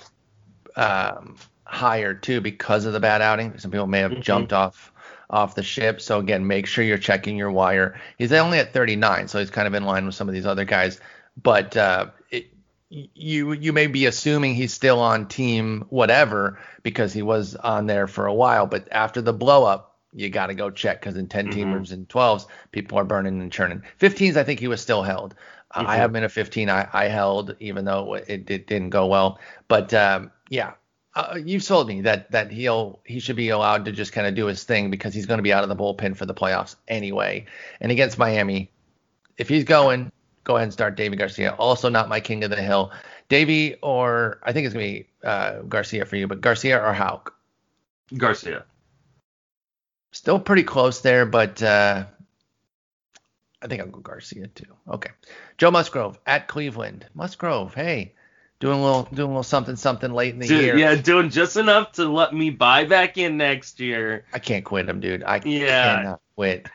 um, higher, too, because of the bad outing. Some people may have mm-hmm. jumped off off the ship. So, again, make sure you're checking your wire. He's only at thirty-nine, so he's kind of in line with some of these other guys. But uh, it, you you may be assuming he's still on team whatever because he was on there for a while. But after the blow-up, you got to go check because in ten-teamers mm-hmm. and twelves, people are burning and churning. fifteens, I think he was still held. Mm-hmm. I have him in a fifteen. I, I held even though it, it didn't go well. But, um, yeah, uh, you've sold me that that he'll he should be allowed to just kind of do his thing because he's going to be out of the bullpen for the playoffs anyway. And against Miami, if he's going, go ahead and start Davey Garcia. Also not my king of the hill. Davey or I think it's going to be uh, Garcia for you, but Garcia or Houck? Garcia. Still pretty close there, but uh, I think I'll go Garcia too. Okay, Joe Musgrove at Cleveland. Musgrove, hey, doing a little, doing a little something, something late in the dude, year. Yeah, doing just enough to let me buy back in next year. I can't quit him, dude. I yeah. cannot quit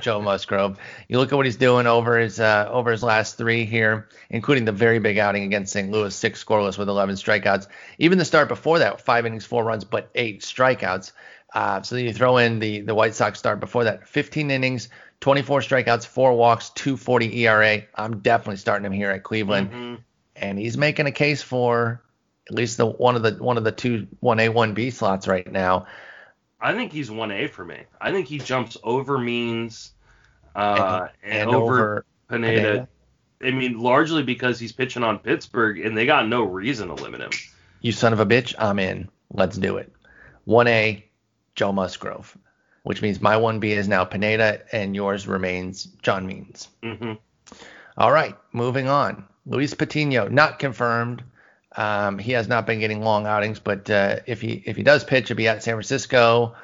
Joe Musgrove. You look at what he's doing over his uh, over his last three here, including the very big outing against Saint Louis, six scoreless with eleven strikeouts. Even the start before that, five innings, four runs, but eight strikeouts. Uh, so then you throw in the, the White Sox start before that. fifteen innings, twenty-four strikeouts, four walks, two forty E R A. I'm definitely starting him here at Cleveland. Mm-hmm. And he's making a case for at least the one of the one of the two one A, one B slots right now. I think he's one A for me. I think he jumps over Means uh, and, and, and over Pineda. Pineda. I mean, largely because he's pitching on Pittsburgh, and they got no reason to limit him. You son of a bitch, I'm in. Let's do it. one A. Joe Musgrove, which means my one B is now Pineda and yours remains John Means. Mm-hmm. All right, moving on. Luis Patino, not confirmed. Um, he has not been getting long outings, but uh, if he if he does pitch, he'll be at San Francisco.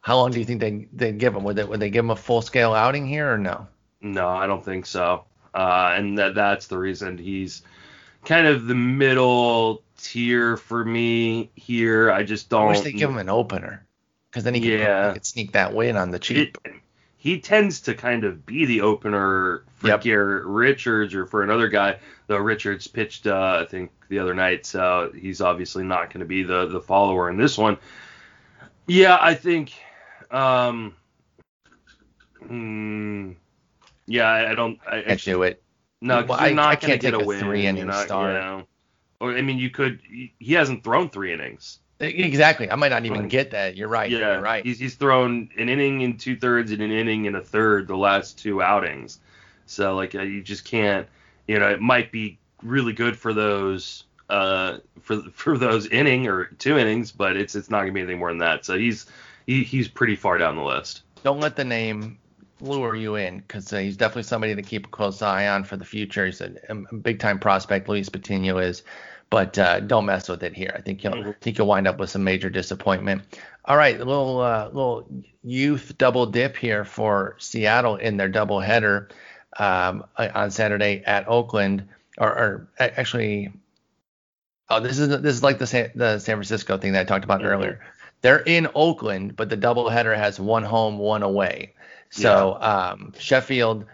How long do you think they they'd give him? Would they would they give him a full scale outing here or no? No, I don't think so. Uh, and that that's the reason he's kind of the middle tier for me here. I just don't. I wish they give him an opener. Because then he can, yeah. he can sneak that win on the cheap. It, he tends to kind of be the opener for yep. Garrett Richards or for another guy. Though Richards pitched, uh, I think, the other night, so he's obviously not going to be the, the follower in this one. Yeah, I think... Um, mm, yeah, I don't... I can't do it. No, because well, you're not going to get a win. I can't take a three-inning start. You know, or, I mean, you could... He hasn't thrown three innings. Exactly. I might not even get that. You're right. Yeah, You're right. He's, he's thrown an inning and two thirds and an inning and a third the last two outings. So like uh, you just can't. You know, it might be really good for those uh for for those inning or two innings, but it's it's not gonna be anything more than that. So he's he, he's pretty far down the list. Don't let the name lure you in because uh, he's definitely somebody to keep a close eye on for the future. He's a, a big time prospect. Luis Patino is. But uh, don't mess with it here. I think you'll mm-hmm. think you'll wind up with some major disappointment. All right, a little uh, little youth double dip here for Seattle in their doubleheader um, on Saturday at Oakland. Or, or actually, oh, this is this is like the San, the San Francisco thing that I talked about mm-hmm. earlier. They're in Oakland, but the doubleheader has one home, one away. So yeah. um, Sheffield.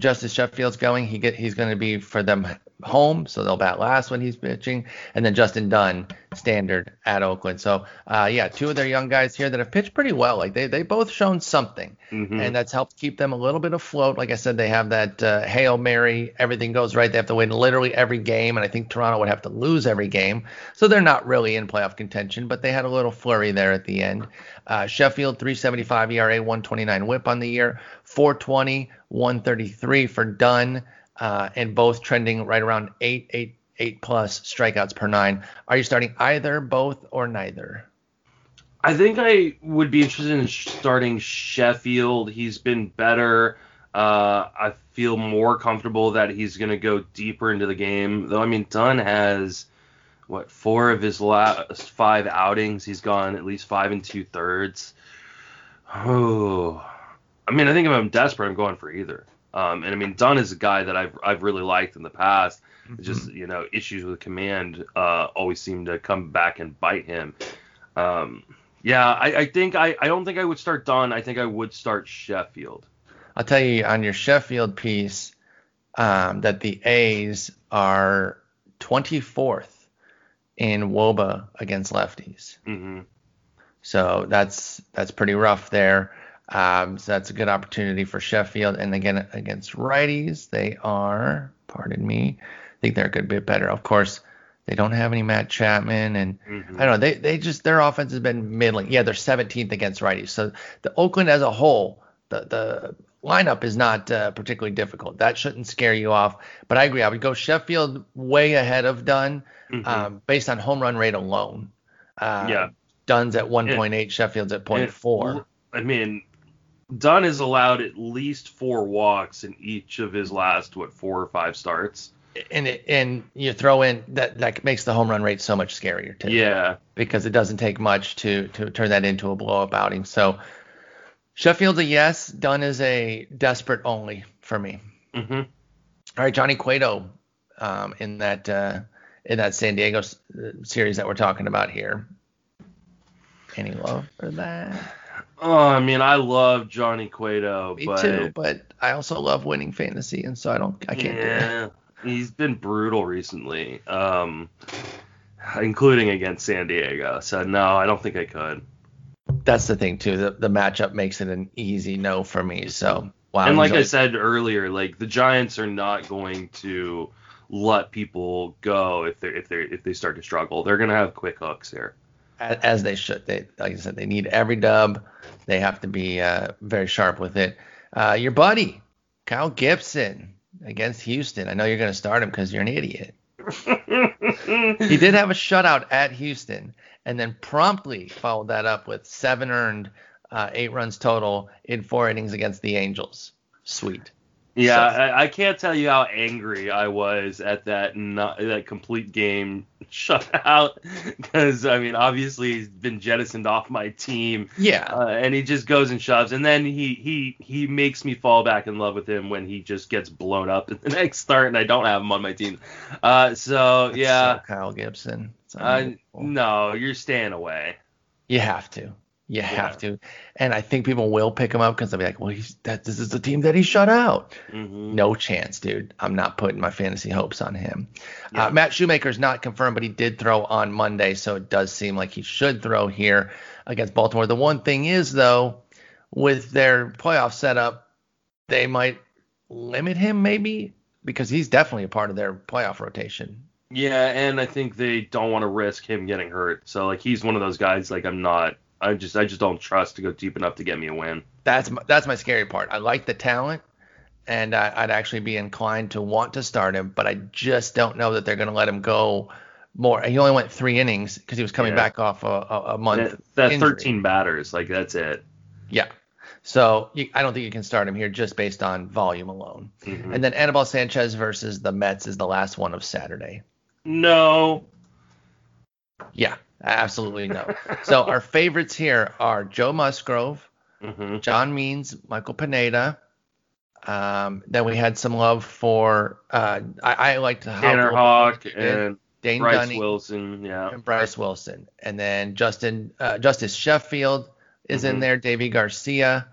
Justice Sheffield's going. He get he's going to be for them home, so they'll bat last when he's pitching. And then Justin Dunn, standard at Oakland. So uh, yeah, two of their young guys here that have pitched pretty well. Like they they both shown something, mm-hmm. and that's helped keep them a little bit afloat. Like I said, they have that uh, Hail Mary, everything goes right. They have to win literally every game, and I think Toronto would have to lose every game, so they're not really in playoff contention. But they had a little flurry there at the end. Uh, Sheffield three seventy-five E R A, one twenty-nine WHIP on the year, four twenty. one thirty-three for Dunn, uh, and both trending right around eight, eight, eight plus strikeouts per nine. Are you starting either, both, or neither? I think I would be interested in starting Sheffield. He's been better. Uh, I feel more comfortable that he's going to go deeper into the game. Though, I mean, Dunn has, what, four of his last five outings. He's gone at least five and two-thirds. Oh. I mean, I think if I'm desperate, I'm going for either. Um, and, I mean, Dunn is a guy that I've I've really liked in the past. Mm-hmm. Just, you know, issues with command uh, always seem to come back and bite him. Um, yeah, I, I think I, I don't think I would start Dunn. I think I would start Sheffield. I'll tell you on your Sheffield piece um, that the A's are twenty-fourth in WOBA against lefties. Mm-hmm. So that's that's pretty rough there. Um, so that's a good opportunity for Sheffield. And again, against righties, they are, pardon me, I think they're a good bit better. Of course, they don't have any Matt Chapman. And mm-hmm. I don't know, they, they just, their offense has been middling. Yeah, they're seventeenth against righties. So the Oakland as a whole, the the lineup is not uh, particularly difficult. That shouldn't scare you off. But I agree. I would go Sheffield way ahead of Dunn mm-hmm. um, based on home run rate alone. Uh, yeah. Dunn's at one point eight. It, Sheffield's at zero point four. I mean, Dunn has allowed at least four walks in each of his last, what, four or five starts. And it, and you throw in that that makes the home run rate so much scarier too. Yeah. Because it doesn't take much to to turn that into a blow-up outing. So Sheffield's a yes. Dunn is a desperate only for me. Mm-hmm. All right, Johnny Cueto um, in that uh, in that San Diego s- series that we're talking about here. Any love for that? Oh, I mean, I love Johnny Cueto. Me but, too, but I also love winning fantasy, and so I don't, I can't. Yeah, do that. He's been brutal recently, um, including against San Diego. So no, I don't think I could. That's the thing too. The, the matchup makes it an easy no for me. So wow. And like enjoyed. I said earlier, like the Giants are not going to let people go if they if they if they start to struggle. They're going to have quick hooks here, as, as they should. They like I said, they need every dub. They have to be uh, very sharp with it. Uh, your buddy Kyle Gibson against Houston. I know you're going to start him because you're an idiot. He did have a shutout at Houston, and then promptly followed that up with seven earned, uh, eight runs total in four innings against the Angels. Sweet. Yeah, so. I, I can't tell you how angry I was at that not, that complete game shutout because, I mean, obviously he's been jettisoned off my team. Yeah. Uh, and he just goes and shoves, and then he, he, he makes me fall back in love with him when he just gets blown up in the next start, and I don't have him on my team. Uh, so, That's yeah. So Kyle Gibson. Uh, no, you're staying away. You have to. You yeah. have to. And I think people will pick him up because they'll be like, well, he's, that this is the team that he shut out. Mm-hmm. No chance, dude. I'm not putting my fantasy hopes on him. Yeah. Uh, Matt Shoemaker's not confirmed, but he did throw on Monday, so it does seem like he should throw here against Baltimore. The one thing is, though, with their playoff setup, they might limit him maybe because he's definitely a part of their playoff rotation. Yeah, and I think they don't want to risk him getting hurt. So, like, he's one of those guys, like, I'm not – I just I just don't trust to go deep enough to get me a win. That's my, that's my scary part. I like the talent, and I, I'd actually be inclined to want to start him, but I just don't know that they're going to let him go more. He only went three innings because he was coming yeah. back off a, a, a month. That, that thirteen batters, like, that's it. Yeah. So you, I don't think you can start him here just based on volume alone. Mm-hmm. And then Anibal Sanchez versus the Mets is the last one of Saturday. No. Yeah, absolutely no. So our favorites here are Joe Musgrove, mm-hmm. John Means, Michael Pineda. Um, then we had some love for uh, I, I liked Tanner Houck and Dane Bryce Dunning, Wilson, yeah, and Bryce Wilson. And then Justin uh, Justice Sheffield is mm-hmm. in there, Davey Garcia,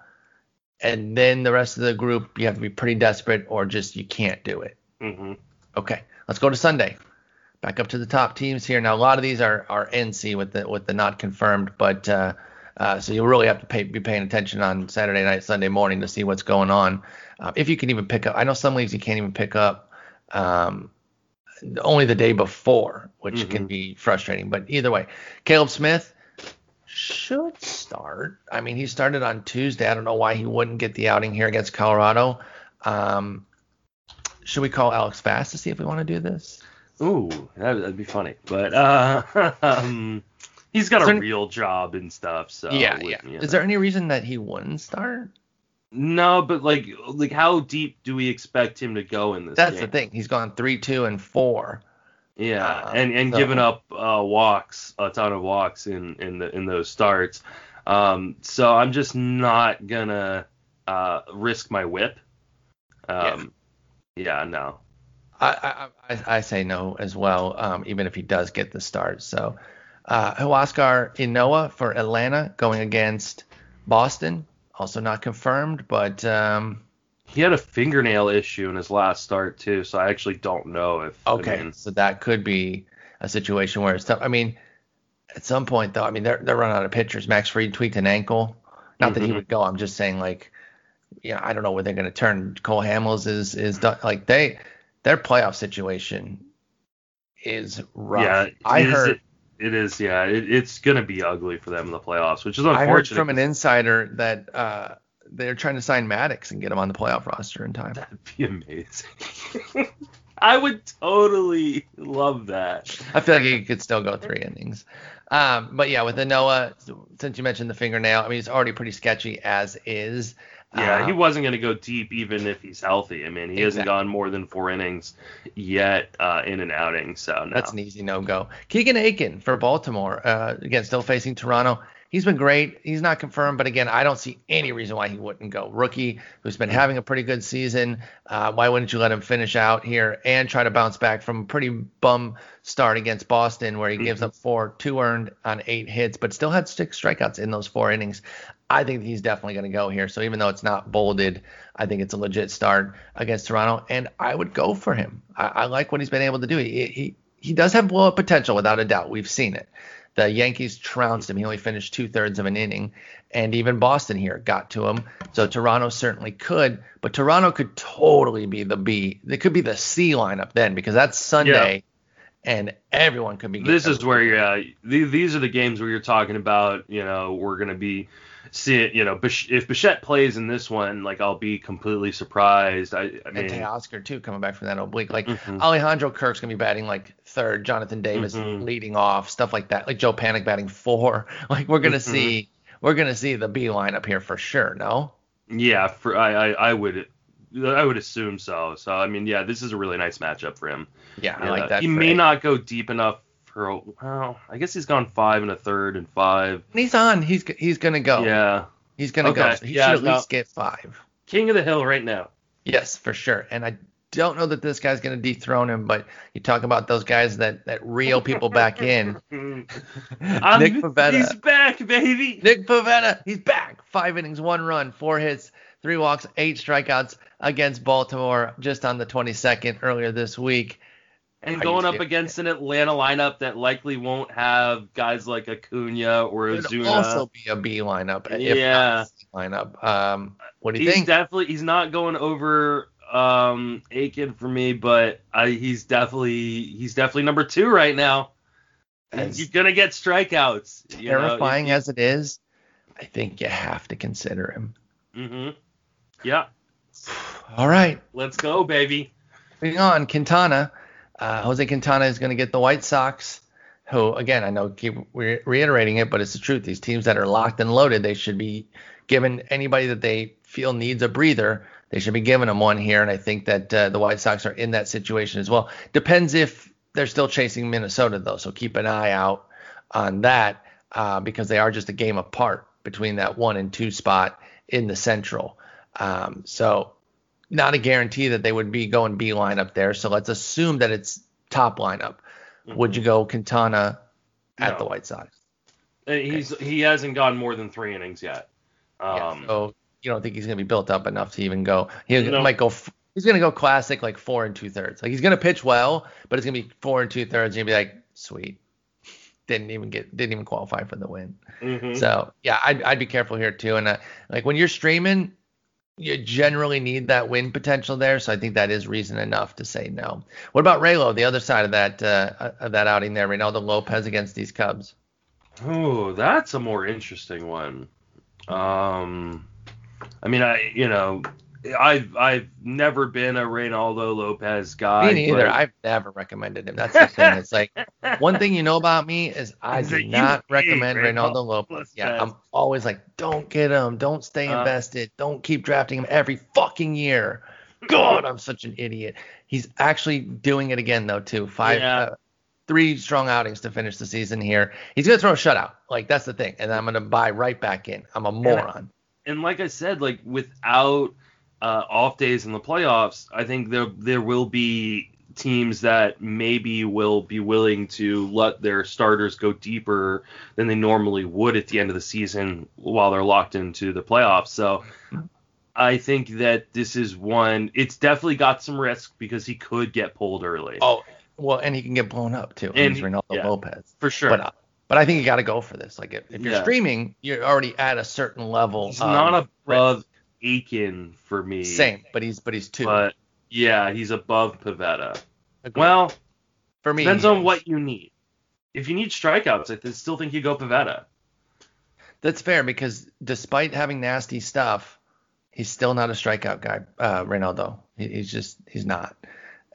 and then the rest of the group you have to be pretty desperate or just you can't do it. Mm-hmm. Okay, let's go to Sunday. Back up to the top teams here. Now, a lot of these are, are N C with the with the not confirmed, but uh, uh, so you'll really have to pay, be paying attention on Saturday night, Sunday morning to see what's going on. Uh, if you can even pick up. I know some leagues you can't even pick up um, only the day before, which mm-hmm. can be frustrating. But either way, Caleb Smith should start. I mean, he started on Tuesday. I don't know why he wouldn't get the outing here against Colorado. Um, should we call Alex Fast to see if we want to do this? Ooh, that'd, that'd be funny. But uh, um, he's got a there, real job and stuff. So yeah, yeah. You know. Is there any reason that he wouldn't start? No, but like, like how deep do we expect him to go in this That's game? The thing. He's gone three, two, and four. Yeah, uh, and and so. given up uh, walks, a ton of walks in in the in those starts. Um, so I'm just not gonna uh, risk my whip. Um, yeah. yeah, no. I, I I say no as well. Um, even if he does get the start, so uh, Huáscar Ynoa for Atlanta going against Boston. Also not confirmed, but um, he had a fingernail issue in his last start too, so I actually don't know if. Okay, I mean, so that could be a situation where it's tough. I mean, at some point though, I mean they're they're running out of pitchers. Max Fried tweaked an ankle. Not mm-hmm. that he would go. I'm just saying, like, you know, I don't know where they're going to turn. Cole Hamels is is done. Like they their playoff situation is rough. Yeah, I heard. It- It is, yeah. It, it's going to be ugly for them in the playoffs, which is unfortunate. I heard from an insider that uh, they're trying to sign Maddox and get him on the playoff roster in time. That'd be amazing. I would totally love that. I feel like he could still go three innings. Um, but, yeah, with Ynoa, since you mentioned the fingernail, I mean, he's already pretty sketchy as is. Yeah, um, he wasn't going to go deep even if he's healthy. I mean, he exactly. hasn't gone more than four innings yet uh, in an outing, so no. That's an easy no-go. Keegan Aiken for Baltimore, uh, again, still facing Toronto. He's been great. He's not confirmed, but, again, I don't see any reason why he wouldn't go. Rookie who's been having a pretty good season, uh, why wouldn't you let him finish out here and try to bounce back from a pretty bum start against Boston where he mm-hmm. gives up four, two earned on eight hits, but still had six strikeouts in those four innings. I think he's definitely going to go here. So even though it's not bolded, I think it's a legit start against Toronto, and I would go for him. I, I like what he's been able to do. He, he he does have blow-up potential without a doubt. We've seen it. The Yankees trounced him. He only finished two-thirds of an inning, and even Boston here got to him. So Toronto certainly could, but Toronto could totally be the B. They could be the C lineup then because that's Sunday. Yeah. And everyone could be. This is where you're uh, th- these are the games where you're talking about, you know, we're going to be seeing, you know, Bish- if Bichette plays in this one, like, I'll be completely surprised. I, I mean, and Teoscar, too, coming back from that oblique. Like, mm-hmm. Alejandro Kirk's going to be batting, like, third. Jonathan Davis mm-hmm. leading off, stuff like that. Like, Joe Panik batting four. Like, we're going to mm-hmm. see we're going to see the B lineup here for sure, no? Yeah, for, I, I, I would – I would assume so. So, I mean, yeah, this is a really nice matchup for him. Yeah, I like that. He may not go deep enough for, well, I guess he's gone five and a third and five. And he's on. He's he's going to go. Yeah. He's going to go. So he should at least get five. King of the hill right now. Yes, for sure. And I don't know that this guy's going to dethrone him, but you talk about those guys that, that reel people back in. Nick Pivetta. He's back, baby. Nick Pivetta. He's back. Five innings, one run, four hits. Three walks, eight strikeouts against Baltimore just on the twenty-second earlier this week. And going up against an Atlanta lineup that likely won't have guys like Acuna or Ozuna. It would also be a B lineup. If yeah. Not a C lineup. Um, what do you he's think? He's definitely he's not going over um, Aiken for me, but I, he's definitely he's definitely number two right now. He's gonna get strikeouts. Terrifying you know, as it is, I think you have to consider him. Mm-hmm. Yeah. All right. Let's go, baby. Moving on, Quintana. Uh, Jose Quintana is going to get the White Sox, who, again, I know keep re- reiterating it, but it's the truth. These teams that are locked and loaded, they should be given anybody that they feel needs a breather. They should be giving them one here, and I think that uh, the White Sox are in that situation as well. Depends if they're still chasing Minnesota, though, so keep an eye out on that uh, because they are just a game apart between that one and two spot in the Central. Um, so not a guarantee that they would be going B lineup there. So let's assume that it's top lineup. Mm-hmm. Would you go Quintana at no. the White Sox? He's okay. He hasn't gone more than three innings yet. Um, yeah, so you don't think he's going to be built up enough to even go. He no. might go. He's going to go classic, like four and two thirds. Like he's going to pitch well, but it's going to be four and two thirds. And you'll be like, sweet. Didn't even get, didn't even qualify for the win. Mm-hmm. So yeah, I'd, I'd be careful here too. And uh, like when you're streaming, you generally need that win potential there. So I think that is reason enough to say no. What about Raylo? The other side of that uh, of that outing there, Reynaldo Lopez against these Cubs. Oh, that's a more interesting one. Um, I mean, I you know I've I've never been a Reynaldo Lopez guy. Me neither. But... I've never recommended him. That's the thing. It's like one thing you know about me is I is do not recommend Reynaldo Lopez. Lopez. Yeah, I'm always like, don't get him. Don't stay invested. Uh, don't keep drafting him every fucking year. God, I'm such an idiot. He's actually doing it again though too. Five, yeah. uh, three strong outings to finish the season here. He's gonna throw a shutout. Like that's the thing. And I'm gonna buy right back in. I'm a moron. And, and like I said, like without. Uh, off days in the playoffs, I think there there will be teams that maybe will be willing to let their starters go deeper than they normally would at the end of the season while they're locked into the playoffs. So I think that this is one. It's definitely got some risk because he could get pulled early. Oh, well, and he can get blown up too. And he's Reynaldo yeah, Lopez for sure. But, uh, But I think you got to go for this. Like if, if you're yeah. streaming, you're already at a certain level. He's um, not above. Aiken for me. Same, but he's but he's two. But yeah, he's above Pivetta. Agreed. Well, for me, depends on what you need. If you need strikeouts, I still think you go Pivetta. That's fair because despite having nasty stuff, he's still not a strikeout guy. Uh, Reynaldo, he, he's just he's not.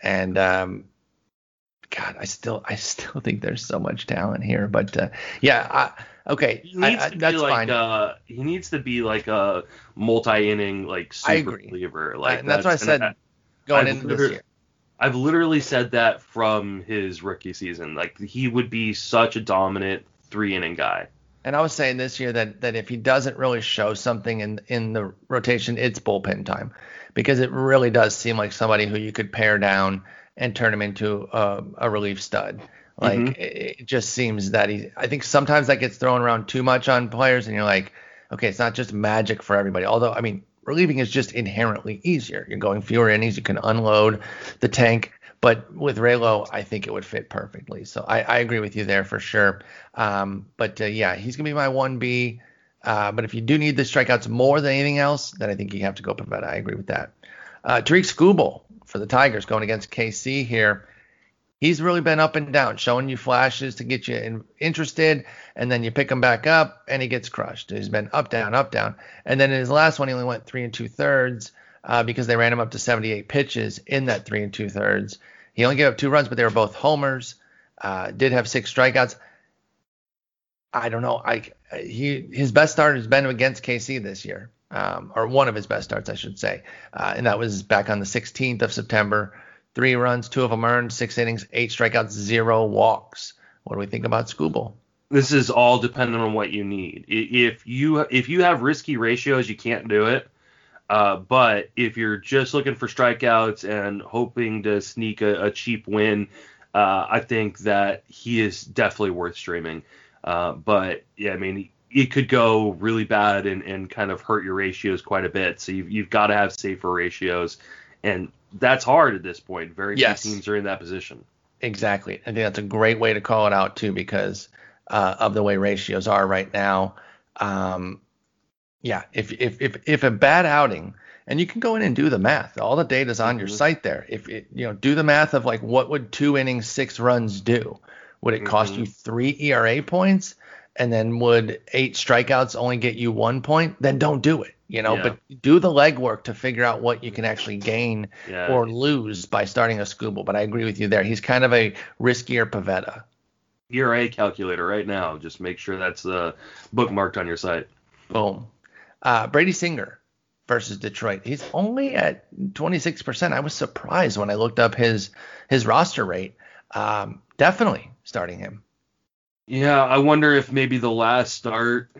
And um, God, I still I still think there's so much talent here. But uh, yeah, I. Okay, he needs I, I, to be that's like fine. A, he needs to be like a multi-inning like super reliever. Like I, that's, that's what I said I, going I've into this year. I've literally said that from his rookie season. Like he would be such a dominant three-inning guy. And I was saying this year that that if he doesn't really show something in in the rotation, it's bullpen time because it really does seem like somebody who you could pare down and turn him into a, a relief stud. Like, mm-hmm. it just seems that he – I think sometimes that gets thrown around too much on players, and you're like, okay, it's not just magic for everybody. Although, I mean, relieving is just inherently easier. You're going fewer innings. You can unload the tank. But with Raylo, I think it would fit perfectly. So I, I agree with you there for sure. Um, but, uh, yeah, he's going to be my one B. Uh, but if you do need the strikeouts more than anything else, then I think you have to go Pivetta. I agree with that. Uh, Tariq Skubal for the Tigers going against K C here. He's really been up and down, showing you flashes to get you in, interested, and then you pick him back up, and he gets crushed. He's been up, down, up, down. And then in his last one, he only went three and two-thirds uh, because they ran him up to seventy-eight pitches in that three and two-thirds. He only gave up two runs, but they were both homers, uh, did have six strikeouts. I don't know. I he His best start has been against K C this year, um, or one of his best starts, I should say, uh, and that was back on the sixteenth of September. Three runs, two of them earned, six innings, eight strikeouts, zero walks. What do we think about Skubal? This is all dependent on what you need. If you if you have risky ratios, you can't do it. Uh, but if you're just looking for strikeouts and hoping to sneak a, a cheap win, uh, I think that he is definitely worth streaming. Uh, but, yeah, I mean, it could go really bad and, and kind of hurt your ratios quite a bit. So you've, you've got to have safer ratios. And that's hard at this point. Very yes. few teams are in that position. Exactly. I think that's a great way to call it out, too, because uh, of the way ratios are right now. Um, yeah, if, if if if a bad outing, and you can go in and do the math. All the data's on mm-hmm. your site there. If it, you know, do the math of, like, what would two innings, six runs do? Would it cost mm-hmm. you three E R A points? And then would eight strikeouts only get you one point? Then don't do it. You know, yeah. But do the legwork to figure out what you can actually gain yeah. or lose by starting a Skubal. But I agree with you there. He's kind of a riskier Pivetta. E R A calculator right now. Just make sure that's uh, bookmarked on your site. Boom. Uh, Brady Singer versus Detroit. He's only at twenty-six percent. I was surprised when I looked up his his roster rate. Um, definitely starting him. Yeah, I wonder if maybe the last start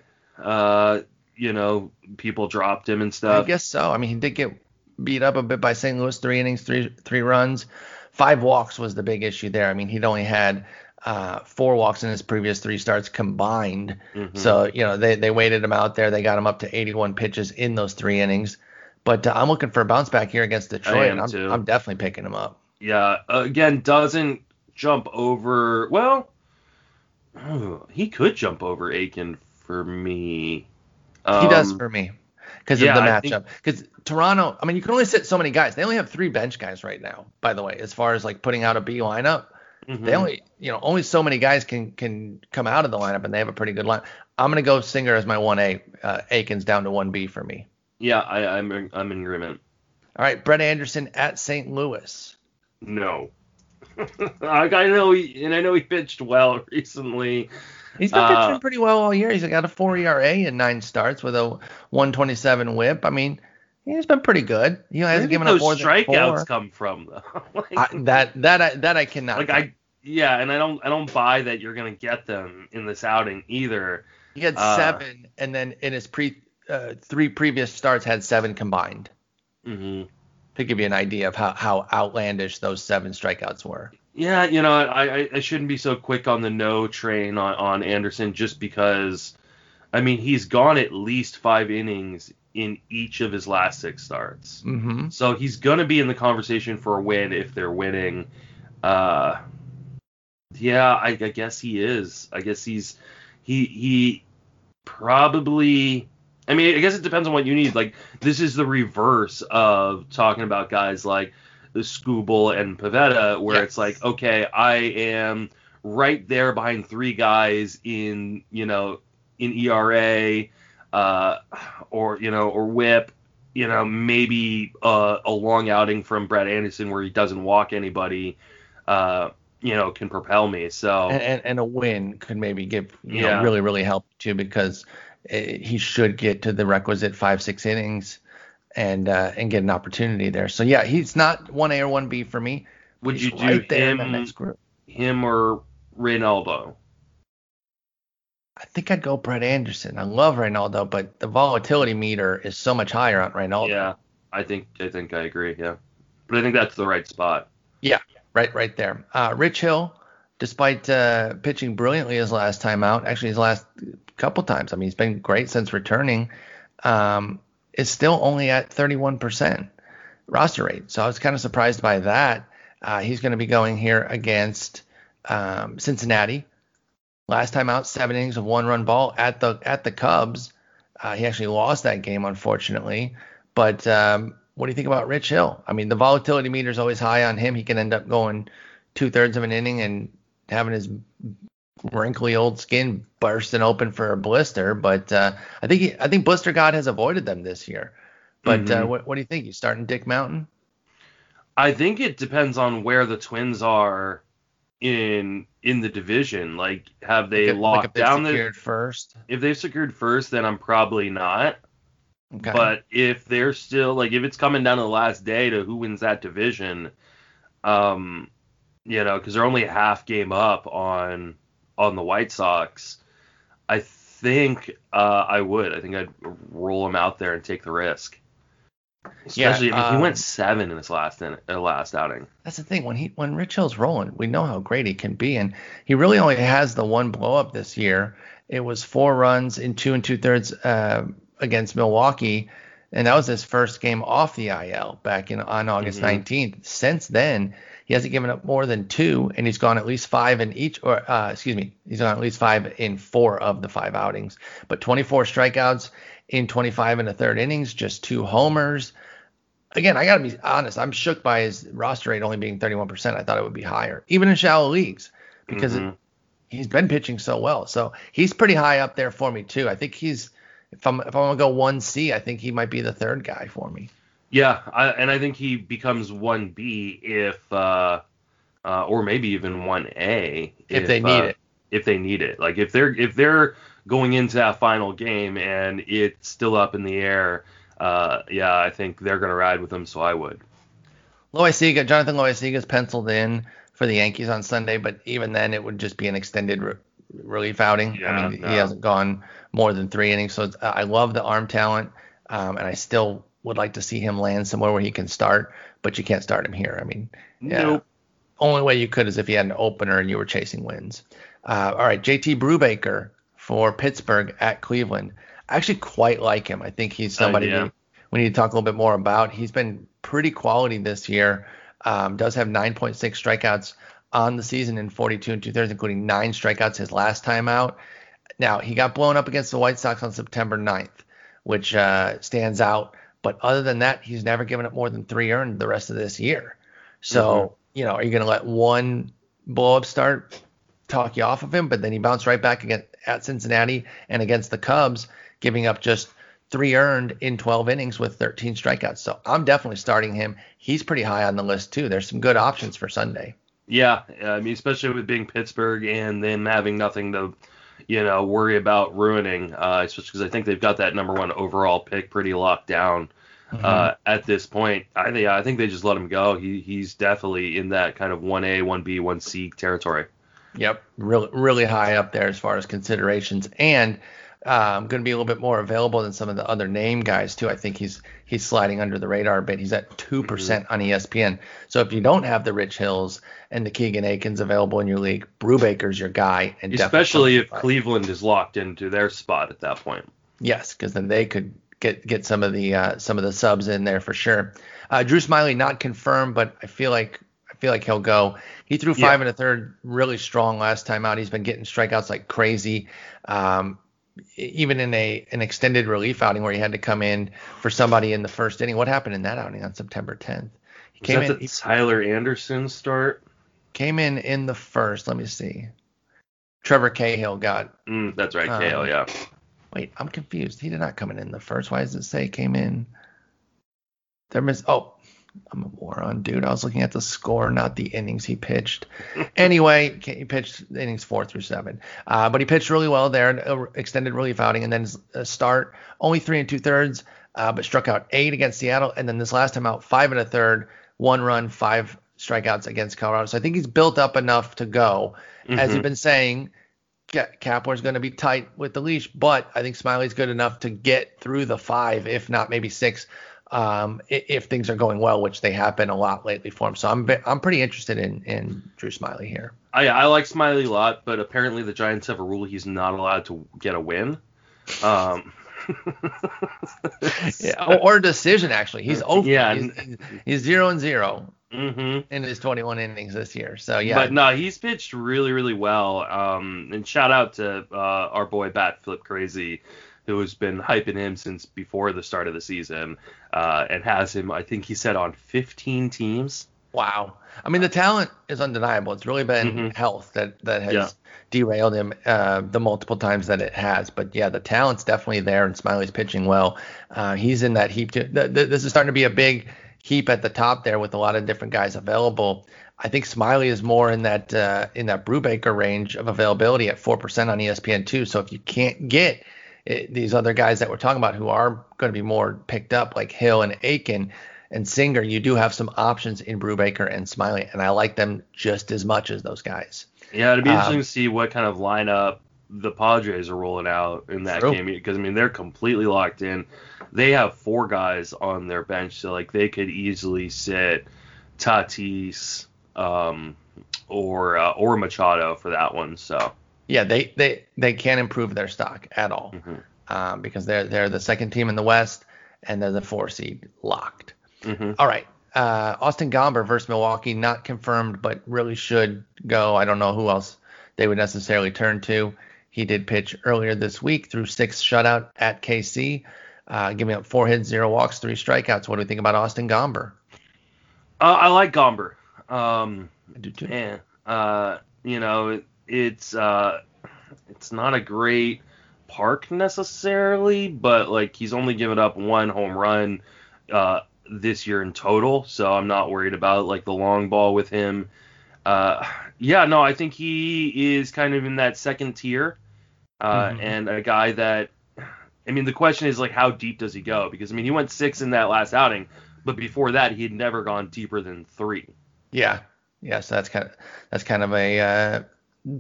uh, – you know, people dropped him and stuff. I guess so. I mean, he did get beat up a bit by Saint Louis. Three innings, three three runs. Five walks was the big issue there. I mean, he'd only had uh, four walks in his previous three starts combined. Mm-hmm. So, you know, they, they waited him out there. They got him up to eighty-one pitches in those three innings. But uh, I'm looking for a bounce back here against Detroit. I am and I'm, too. I'm definitely picking him up. Yeah. Uh, again, doesn't jump over. Well, oh, he could jump over Aiken for me. He does for me because um, yeah, of the matchup. Because Toronto, I mean, you can only sit so many guys. They only have three bench guys right now, by the way, as far as like putting out a B lineup. Mm-hmm. They only, you know, only so many guys can can come out of the lineup, and they have a pretty good line. I'm gonna go Singer as my one A. Uh, Aiken's down to one B for me. Yeah, I, I'm I'm in agreement. All right, Brett Anderson at Saint Louis. No. I know, he, and I know he pitched well recently. He's been uh, pitching pretty well all year. He's got a four E R A and nine starts with a one twenty-seven whip. I mean, he's been pretty good. He hasn't given up more than four. Where did those strikeouts come from, though? like, I, that that I, that I cannot. Like I, yeah, and I don't I don't buy that you're gonna get them in this outing either. He had uh, seven, and then in his pre uh, three previous starts had seven combined. Mm-hmm. To give you an idea of how, how outlandish those seven strikeouts were. Yeah, you know, I, I shouldn't be so quick on the no train on, on Anderson just because, I mean, he's gone at least five innings in each of his last six starts. Mm-hmm. So he's going to be in the conversation for a win if they're winning. Uh, yeah, I, I guess he is. I guess he's he he probably... I mean, I guess it depends on what you need. Like, this is the reverse of talking about guys like the Skubal and Pivetta, where yes. It's like, okay, I am right there behind three guys in, you know, in E R A uh, or, you know, or whip, you know, maybe uh, a long outing from Brett Anderson where he doesn't walk anybody, uh, you know, can propel me. So and, and, and a win could maybe give, you yeah. know, really, really help too, because he should get to the requisite five, six innings and uh, and get an opportunity there. So, yeah, he's not one A or one B for me. Would he's you do right him, in the next group. him or Reynaldo? I think I'd go Brett Anderson. I love Reynaldo, but the volatility meter is so much higher on Reynaldo. Yeah, I think I think I agree, yeah. But I think that's the right spot. Yeah, right, right there. Uh, Rich Hill, despite uh, pitching brilliantly his last time out, actually his last couple times, I mean, he's been great since returning, um, is still only at thirty-one percent roster rate. So I was kind of surprised by that. Uh, he's going to be going here against um, Cincinnati. Last time out, seven innings of one run ball at the at the Cubs. Uh, he actually lost that game, unfortunately. But um, what do you think about Rich Hill? I mean, the volatility meter is always high on him. He can end up going two-thirds of an inning and having his wrinkly old skin bursting open for a blister, but uh, I think he, I think Blister God has avoided them this year. But mm-hmm. uh, what, what do you think? You starting Dick Mountain? I think it depends on where the Twins are in in the division. Like, have they like locked like down the first? If they've secured first, then I'm probably not. Okay. But if they're still like, if it's coming down to the last day to who wins that division, um, you know, because they're only a half game up on. on the White Sox, I think uh, I would. I think I'd roll him out there and take the risk. Especially yeah, I mean, um, he went seven in his last in, uh, last outing. That's the thing. When he when Rich Hill's rolling, we know how great he can be, and he really only has the one blow up this year. It was four runs in two and two thirds uh, against Milwaukee, and that was his first game off the I L back in on August mm-hmm. nineteenth. Since then, he hasn't given up more than two, and he's gone at least five in each, or uh, excuse me, he's gone at least five in four of the five outings. But twenty-four strikeouts in twenty-five and a third innings, just two homers. Again, I got to be honest, I'm shook by his roster rate only being thirty-one percent. I thought it would be higher, even in shallow leagues, because mm-hmm. it, he's been pitching so well. So he's pretty high up there for me, too. I think he's, if I'm, if I'm going to go one C, I think he might be the third guy for me. Yeah, I, and I think he becomes one B if, uh, uh, or maybe even one A if, if they need uh, it. If they need it, like if they're if they're going into that final game and it's still up in the air, uh, yeah, I think they're gonna ride with him. So I would. Loaisiga, Jonathan Loaisiga is penciled in for the Yankees on Sunday, but even then, it would just be an extended re- relief outing. Yeah, I mean, no. He hasn't gone more than three innings, so it's, I love the arm talent, um, and I still. Would like to see him land somewhere where he can start, but you can't start him here. I mean, yeah. Nope. Only way you could is if he had an opener and you were chasing wins. Uh, all right, J T Brubaker for Pittsburgh at Cleveland. I actually quite like him. I think he's somebody uh, yeah. we, we need to talk a little bit more about. He's been pretty quality this year. Um, does have nine point six strikeouts on the season in forty-two and two-thirds, including nine strikeouts his last time out. Now, he got blown up against the White Sox on September ninth, which uh, stands out. But other than that, he's never given up more than three earned the rest of this year. So, mm-hmm. you know, are you going to let one blow-up start talk you off of him? But then he bounced right back again at Cincinnati and against the Cubs, giving up just three earned in twelve innings with thirteen strikeouts. So I'm definitely starting him. He's pretty high on the list, too. There's some good options for Sunday. Yeah, I mean, especially with being Pittsburgh and then having nothing to, you know, worry about ruining, uh, especially because I think they've got that number one overall pick pretty locked down mm-hmm. uh, at this point. I think I think they just let him go. He he's definitely in that kind of one A, one B, one C territory. Yep, really, really high up there as far as considerations, and um, going to be a little bit more available than some of the other name guys too. I think he's he's sliding under the radar a bit. He's at two percent on E S P N. So if you don't have the Rich Hills and the Keegan Aikens available in your league, Brubaker's your guy, and especially if Cleveland is locked into their spot at that point. Yes, because then they could get get some of the uh, some of the subs in there for sure. Uh, Drew Smyly not confirmed, but I feel like. feel like he'll go. He threw five yeah. and a third really strong last time out. He's been getting strikeouts like crazy. Um, even in a an extended relief outing where he had to come in for somebody in the first inning. What happened in that outing on September tenth? He Was came that in the Tyler Anderson start. Came in in the first. Let me see. Trevor Cahill got. Mm, that's right, um, Cahill. Yeah. Wait, I'm confused. He did not come in in the first. Why does it say came in? There miss. Oh. I'm a moron, dude. I was looking at the score, not the innings he pitched. Anyway, he pitched innings four through seven. Uh, but he pitched really well there, an extended relief outing, and then his start, only three and two-thirds, uh, but struck out eight against Seattle. And then this last time out, five and a third, one run, five strikeouts against Colorado. So I think he's built up enough to go. Mm-hmm. As you've been saying, Kapler's going to be tight with the leash, but I think Smiley's good enough to get through the five, if not maybe six, Um, if things are going well, which they have been a lot lately for him. So I'm I'm pretty interested in, in Drew Smyly here. I I like Smyly a lot, but apparently the Giants have a rule he's not allowed to get a win. Um, yeah, or a decision, actually. He's over. Yeah. He's, he's zero and zero mm-hmm. in his twenty-one innings this year. So, yeah. But, no, he's pitched really, really well. Um, and shout out to uh, our boy Bat Flip Crazy, who has been hyping him since before the start of the season uh, and has him, I think he said, on fifteen teams. Wow. I mean, the talent is undeniable. It's really been mm-hmm. health that, that has yeah. derailed him uh, the multiple times that it has. But, yeah, the talent's definitely there, and Smiley's pitching well. Uh, he's in that heap too. The, the, this is starting to be a big heap at the top there with a lot of different guys available. I think Smyly is more in that uh, in that Brubaker range of availability at four percent on E S P N two. So if you can't get – It, these other guys that we're talking about who are going to be more picked up, like Hill and Aiken and Singer, you do have some options in Brubaker and Smyly, and I like them just as much as those guys. Yeah, it'd be um, interesting to see what kind of lineup the Padres are rolling out in that true. game, because, I mean, they're completely locked in. They have four guys on their bench, so, like, they could easily sit Tatis um, or, uh, or Machado for that one, so... Yeah, they, they, they can't improve their stock at all mm-hmm. um, because they're they're the second team in the West, and they're the four seed locked. Mm-hmm. All right. Uh, Austin Gomber versus Milwaukee, not confirmed, but really should go. I don't know who else they would necessarily turn to. He did pitch earlier this week through six shutout at K C, uh, giving up four hits, zero walks, three strikeouts. What do we think about Austin Gomber? Uh, I like Gomber. Um, I do too. Yeah. Uh, you know... It, It's uh, it's not a great park necessarily, but like he's only given up one home run uh, this year in total, so I'm not worried about like the long ball with him. Uh, yeah, no, I think he is kind of in that second tier, uh, mm-hmm. and a guy that, I mean, the question is like how deep does he go? Because I mean, he went six in that last outing, but before that he had never gone deeper than three. Yeah, yeah, so that's kind of that's kind of a. Uh...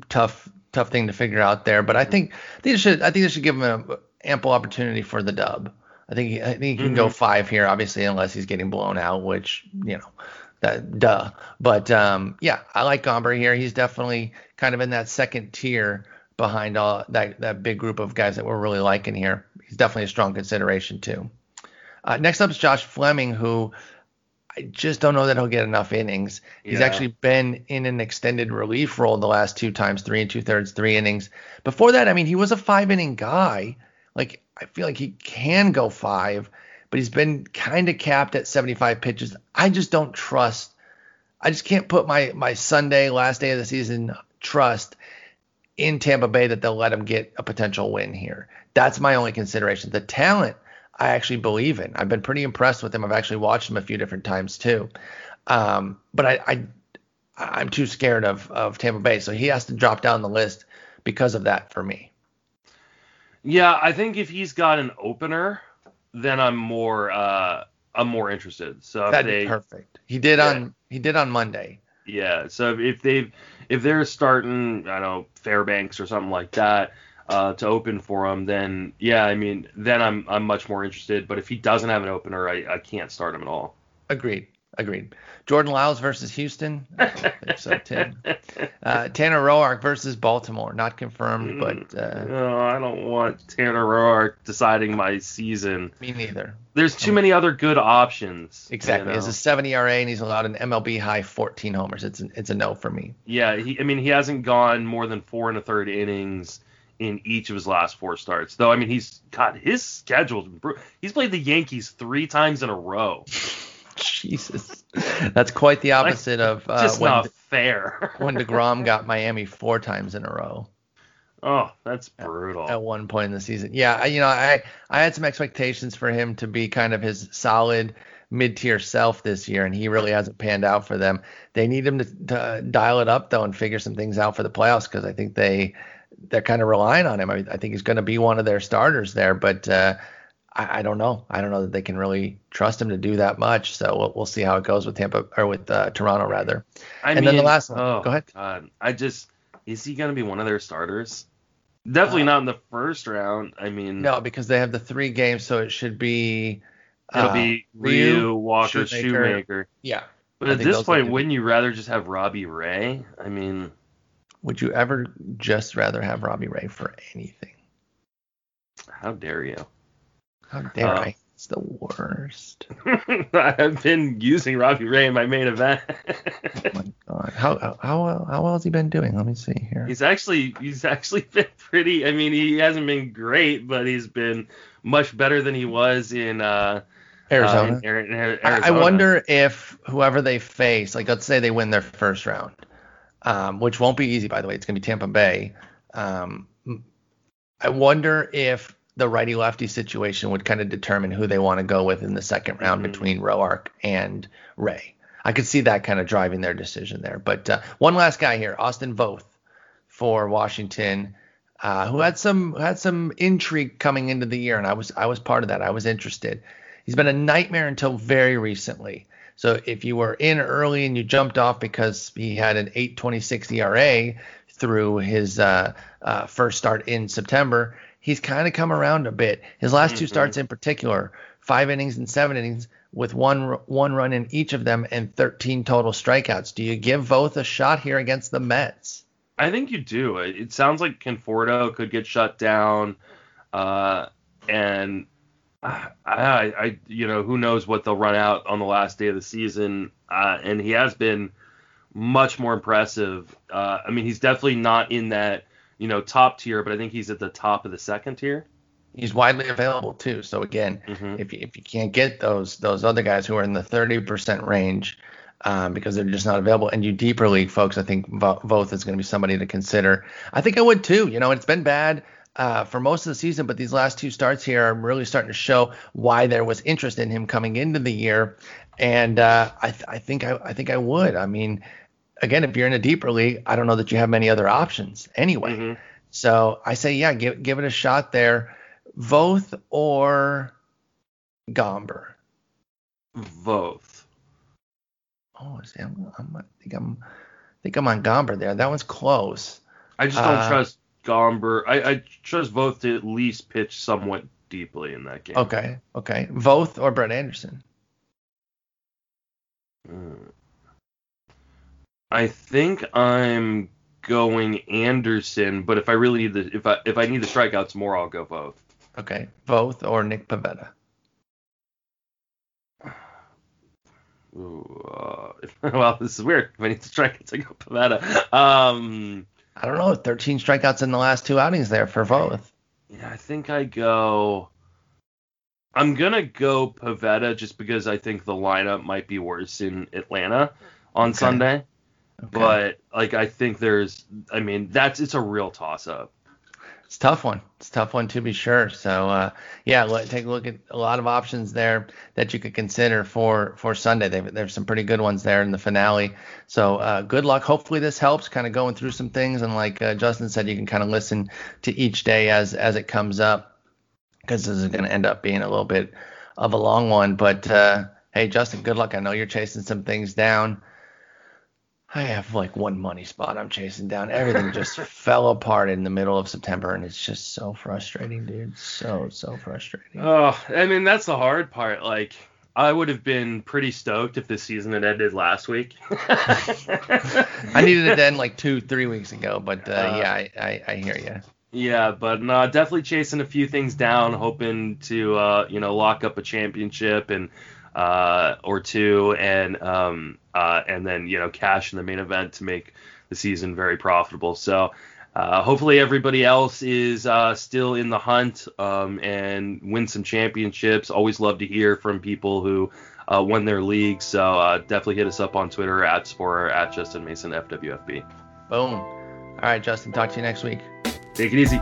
Tough, tough thing to figure out there, but I think they should. I think they should give him an ample opportunity for the dub. I think he, I think he can mm-hmm. go five here, obviously, unless he's getting blown out, which you know, that duh. But um, yeah, I like Gomber here. He's definitely kind of in that second tier behind all that that big group of guys that we're really liking here. He's definitely a strong consideration too. Uh, next up is Josh Fleming, who. I just don't know that he'll get enough innings. He's yeah. actually been in an extended relief role the last two times, three and two-thirds, three innings. Before that, I mean, he was a five-inning guy. Like, I feel like he can go five, but he's been kind of capped at seventy-five pitches. I just don't trust. I just can't put my, my Sunday, last day of the season, trust in Tampa Bay that they'll let him get a potential win here. That's my only consideration. The talent I actually believe in. I've been pretty impressed with him. I've actually watched him a few different times too. Um, but I, I, I'm too scared of, of Tampa Bay. So he has to drop down the list because of that for me. Yeah, I think if he's got an opener, then I'm more uh, I'm more interested. So that'd be perfect. He did yeah. on he did on Monday. Yeah. So if they if they're starting, I don't know, Fairbanks or something like that uh, to open for him, then yeah, I mean, then I'm I'm much more interested. But if he doesn't have an opener, I, I can't start him at all. Agreed. Agreed. Jordan Lyles versus Houston. I don't think so, Tim. Uh, Tanner Roark versus Baltimore. Not confirmed, but... Uh, no, I don't want Tanner Roark deciding my season. Me neither. There's too many other good options. Exactly. You know? It's a seven E R A, and he's allowed an M L B high fourteen homers. It's, an, it's a no for me. Yeah, he, I mean, he hasn't gone more than four and a third innings in each of his last four starts. Though, I mean, he's got his schedule. He's played the Yankees three times in a row. Jesus, that's quite the opposite like, of uh, just when not De- fair. when DeGrom got Miami four times in a row. Oh, that's brutal. At, at one point in the season, yeah, I, you know, I I had some expectations for him to be kind of his solid mid-tier self this year, and he really hasn't panned out for them. They need him to, to dial it up though and figure some things out for the playoffs because I think they they're kind of relying on him. I, I think he's going to be one of their starters there, but. Uh, I don't know. I don't know that they can really trust him to do that much. So we'll, we'll see how it goes with Tampa or with uh, Toronto rather. I and mean, then the last one. Oh, go ahead. God. I just is he going to be one of their starters? Definitely uh, not in the first round. I mean, no, because they have the three games, so it should be it'll uh, be Ryu, Walker, Shoemaker. Shoemaker. Yeah. But I at this point, wouldn't be. you rather just have Robbie Ray? I mean, would you ever just rather have Robbie Ray for anything? How dare you? How dare uh, I? It's the worst. I've been using Robbie Ray in my main event. Oh my God. How, how how how well has he been doing? Let me see here. He's actually he's actually been pretty. I mean, he hasn't been great, but he's been much better than he was in uh, Arizona. Uh, in, in, in Arizona. I, I wonder if whoever they face, like let's say they win their first round, um, which won't be easy, by the way. It's going to be Tampa Bay. Um, I wonder if the righty-lefty situation would kind of determine who they want to go with in the second round mm-hmm. between Roark and Ray. I could see that kind of driving their decision there. But uh, one last guy here, Austin Voth for Washington, uh, who had some had some intrigue coming into the year, and I was I was part of that. I was interested. He's been a nightmare until very recently. So if you were in early and you jumped off because he had an eight twenty-six E R A through his uh, uh, first start in September, he's kind of come around a bit. His last mm-hmm. two starts in particular, five innings and seven innings with one one run in each of them and thirteen total strikeouts. Do you give Voth a shot here against the Mets? I think you do. It sounds like Conforto could get shut down. Uh, and I, I, you know, who knows what they'll run out on the last day of the season. Uh, and he has been much more impressive. Uh, I mean, he's definitely not in that, you know, top tier, but I think he's at the top of the second tier. He's widely available too. So again, mm-hmm. if you, if you can't get those those other guys who are in the thirty percent range um, because they're just not available, and you deeper league folks, I think Voth is going to be somebody to consider. I think I would too. You know, it's been bad uh, for most of the season, but these last two starts here are really starting to show why there was interest in him coming into the year. And uh, I, th- I think I, I think I would. I mean, again, if you're in a deeper league, I don't know that you have many other options anyway. Mm-hmm. So I say, yeah, give give it a shot there. Voth or Gomber? Voth. Oh, see, I'm, I'm, I think I'm, I think I'm on Gomber there. That one's close. I just don't uh, trust Gomber. I, I trust Voth to at least pitch somewhat deeply in that game. Okay, okay. Voth or Brett Anderson? Mm. I think I'm going Anderson, but if I really need the if I if I need the strikeouts more, I'll go Voth. Okay, Voth or Nick Pivetta. Ooh, uh, if, well, this is weird. If I need the strikeouts, I go Pivetta. Um, I don't know. thirteen strikeouts in the last two outings there for Voth. Yeah, I think I go. I'm gonna go Pivetta just because I think the lineup might be worse in Atlanta on okay. Sunday. Okay. But, like, I think there's, I mean, that's, it's a real toss up. It's a tough one. It's a tough one to be sure. So, uh, yeah, let, take a look at a lot of options there that you could consider for, for Sunday. They've, there's some pretty good ones there in the finale. So uh, good luck. Hopefully this helps kind of going through some things. And like uh, Justin said, you can kind of listen to each day as, as it comes up, because this is going to end up being a little bit of a long one. But, uh, hey, Justin, good luck. I know you're chasing some things down. I have like one money spot I'm chasing down. Everything just fell apart in the middle of September, and it's just so frustrating, dude. So, so frustrating. Oh, I mean, that's the hard part. Like, I would have been pretty stoked if this season had ended last week. I needed it to end like two, three weeks ago, but uh, uh, yeah, I, I, I hear you. Yeah, but no, definitely chasing a few things down, hoping to, uh, you know, lock up a championship and uh, or two, and um, uh, and then, you know, cash in the main event to make the season very profitable. So uh, hopefully everybody else is uh, still in the hunt um, and win some championships. Always love to hear from people who uh, won their league. So uh, definitely hit us up on Twitter at Sporer, at Justin Mason F W F B. Boom. All right, Justin, talk to you next week. Take it easy.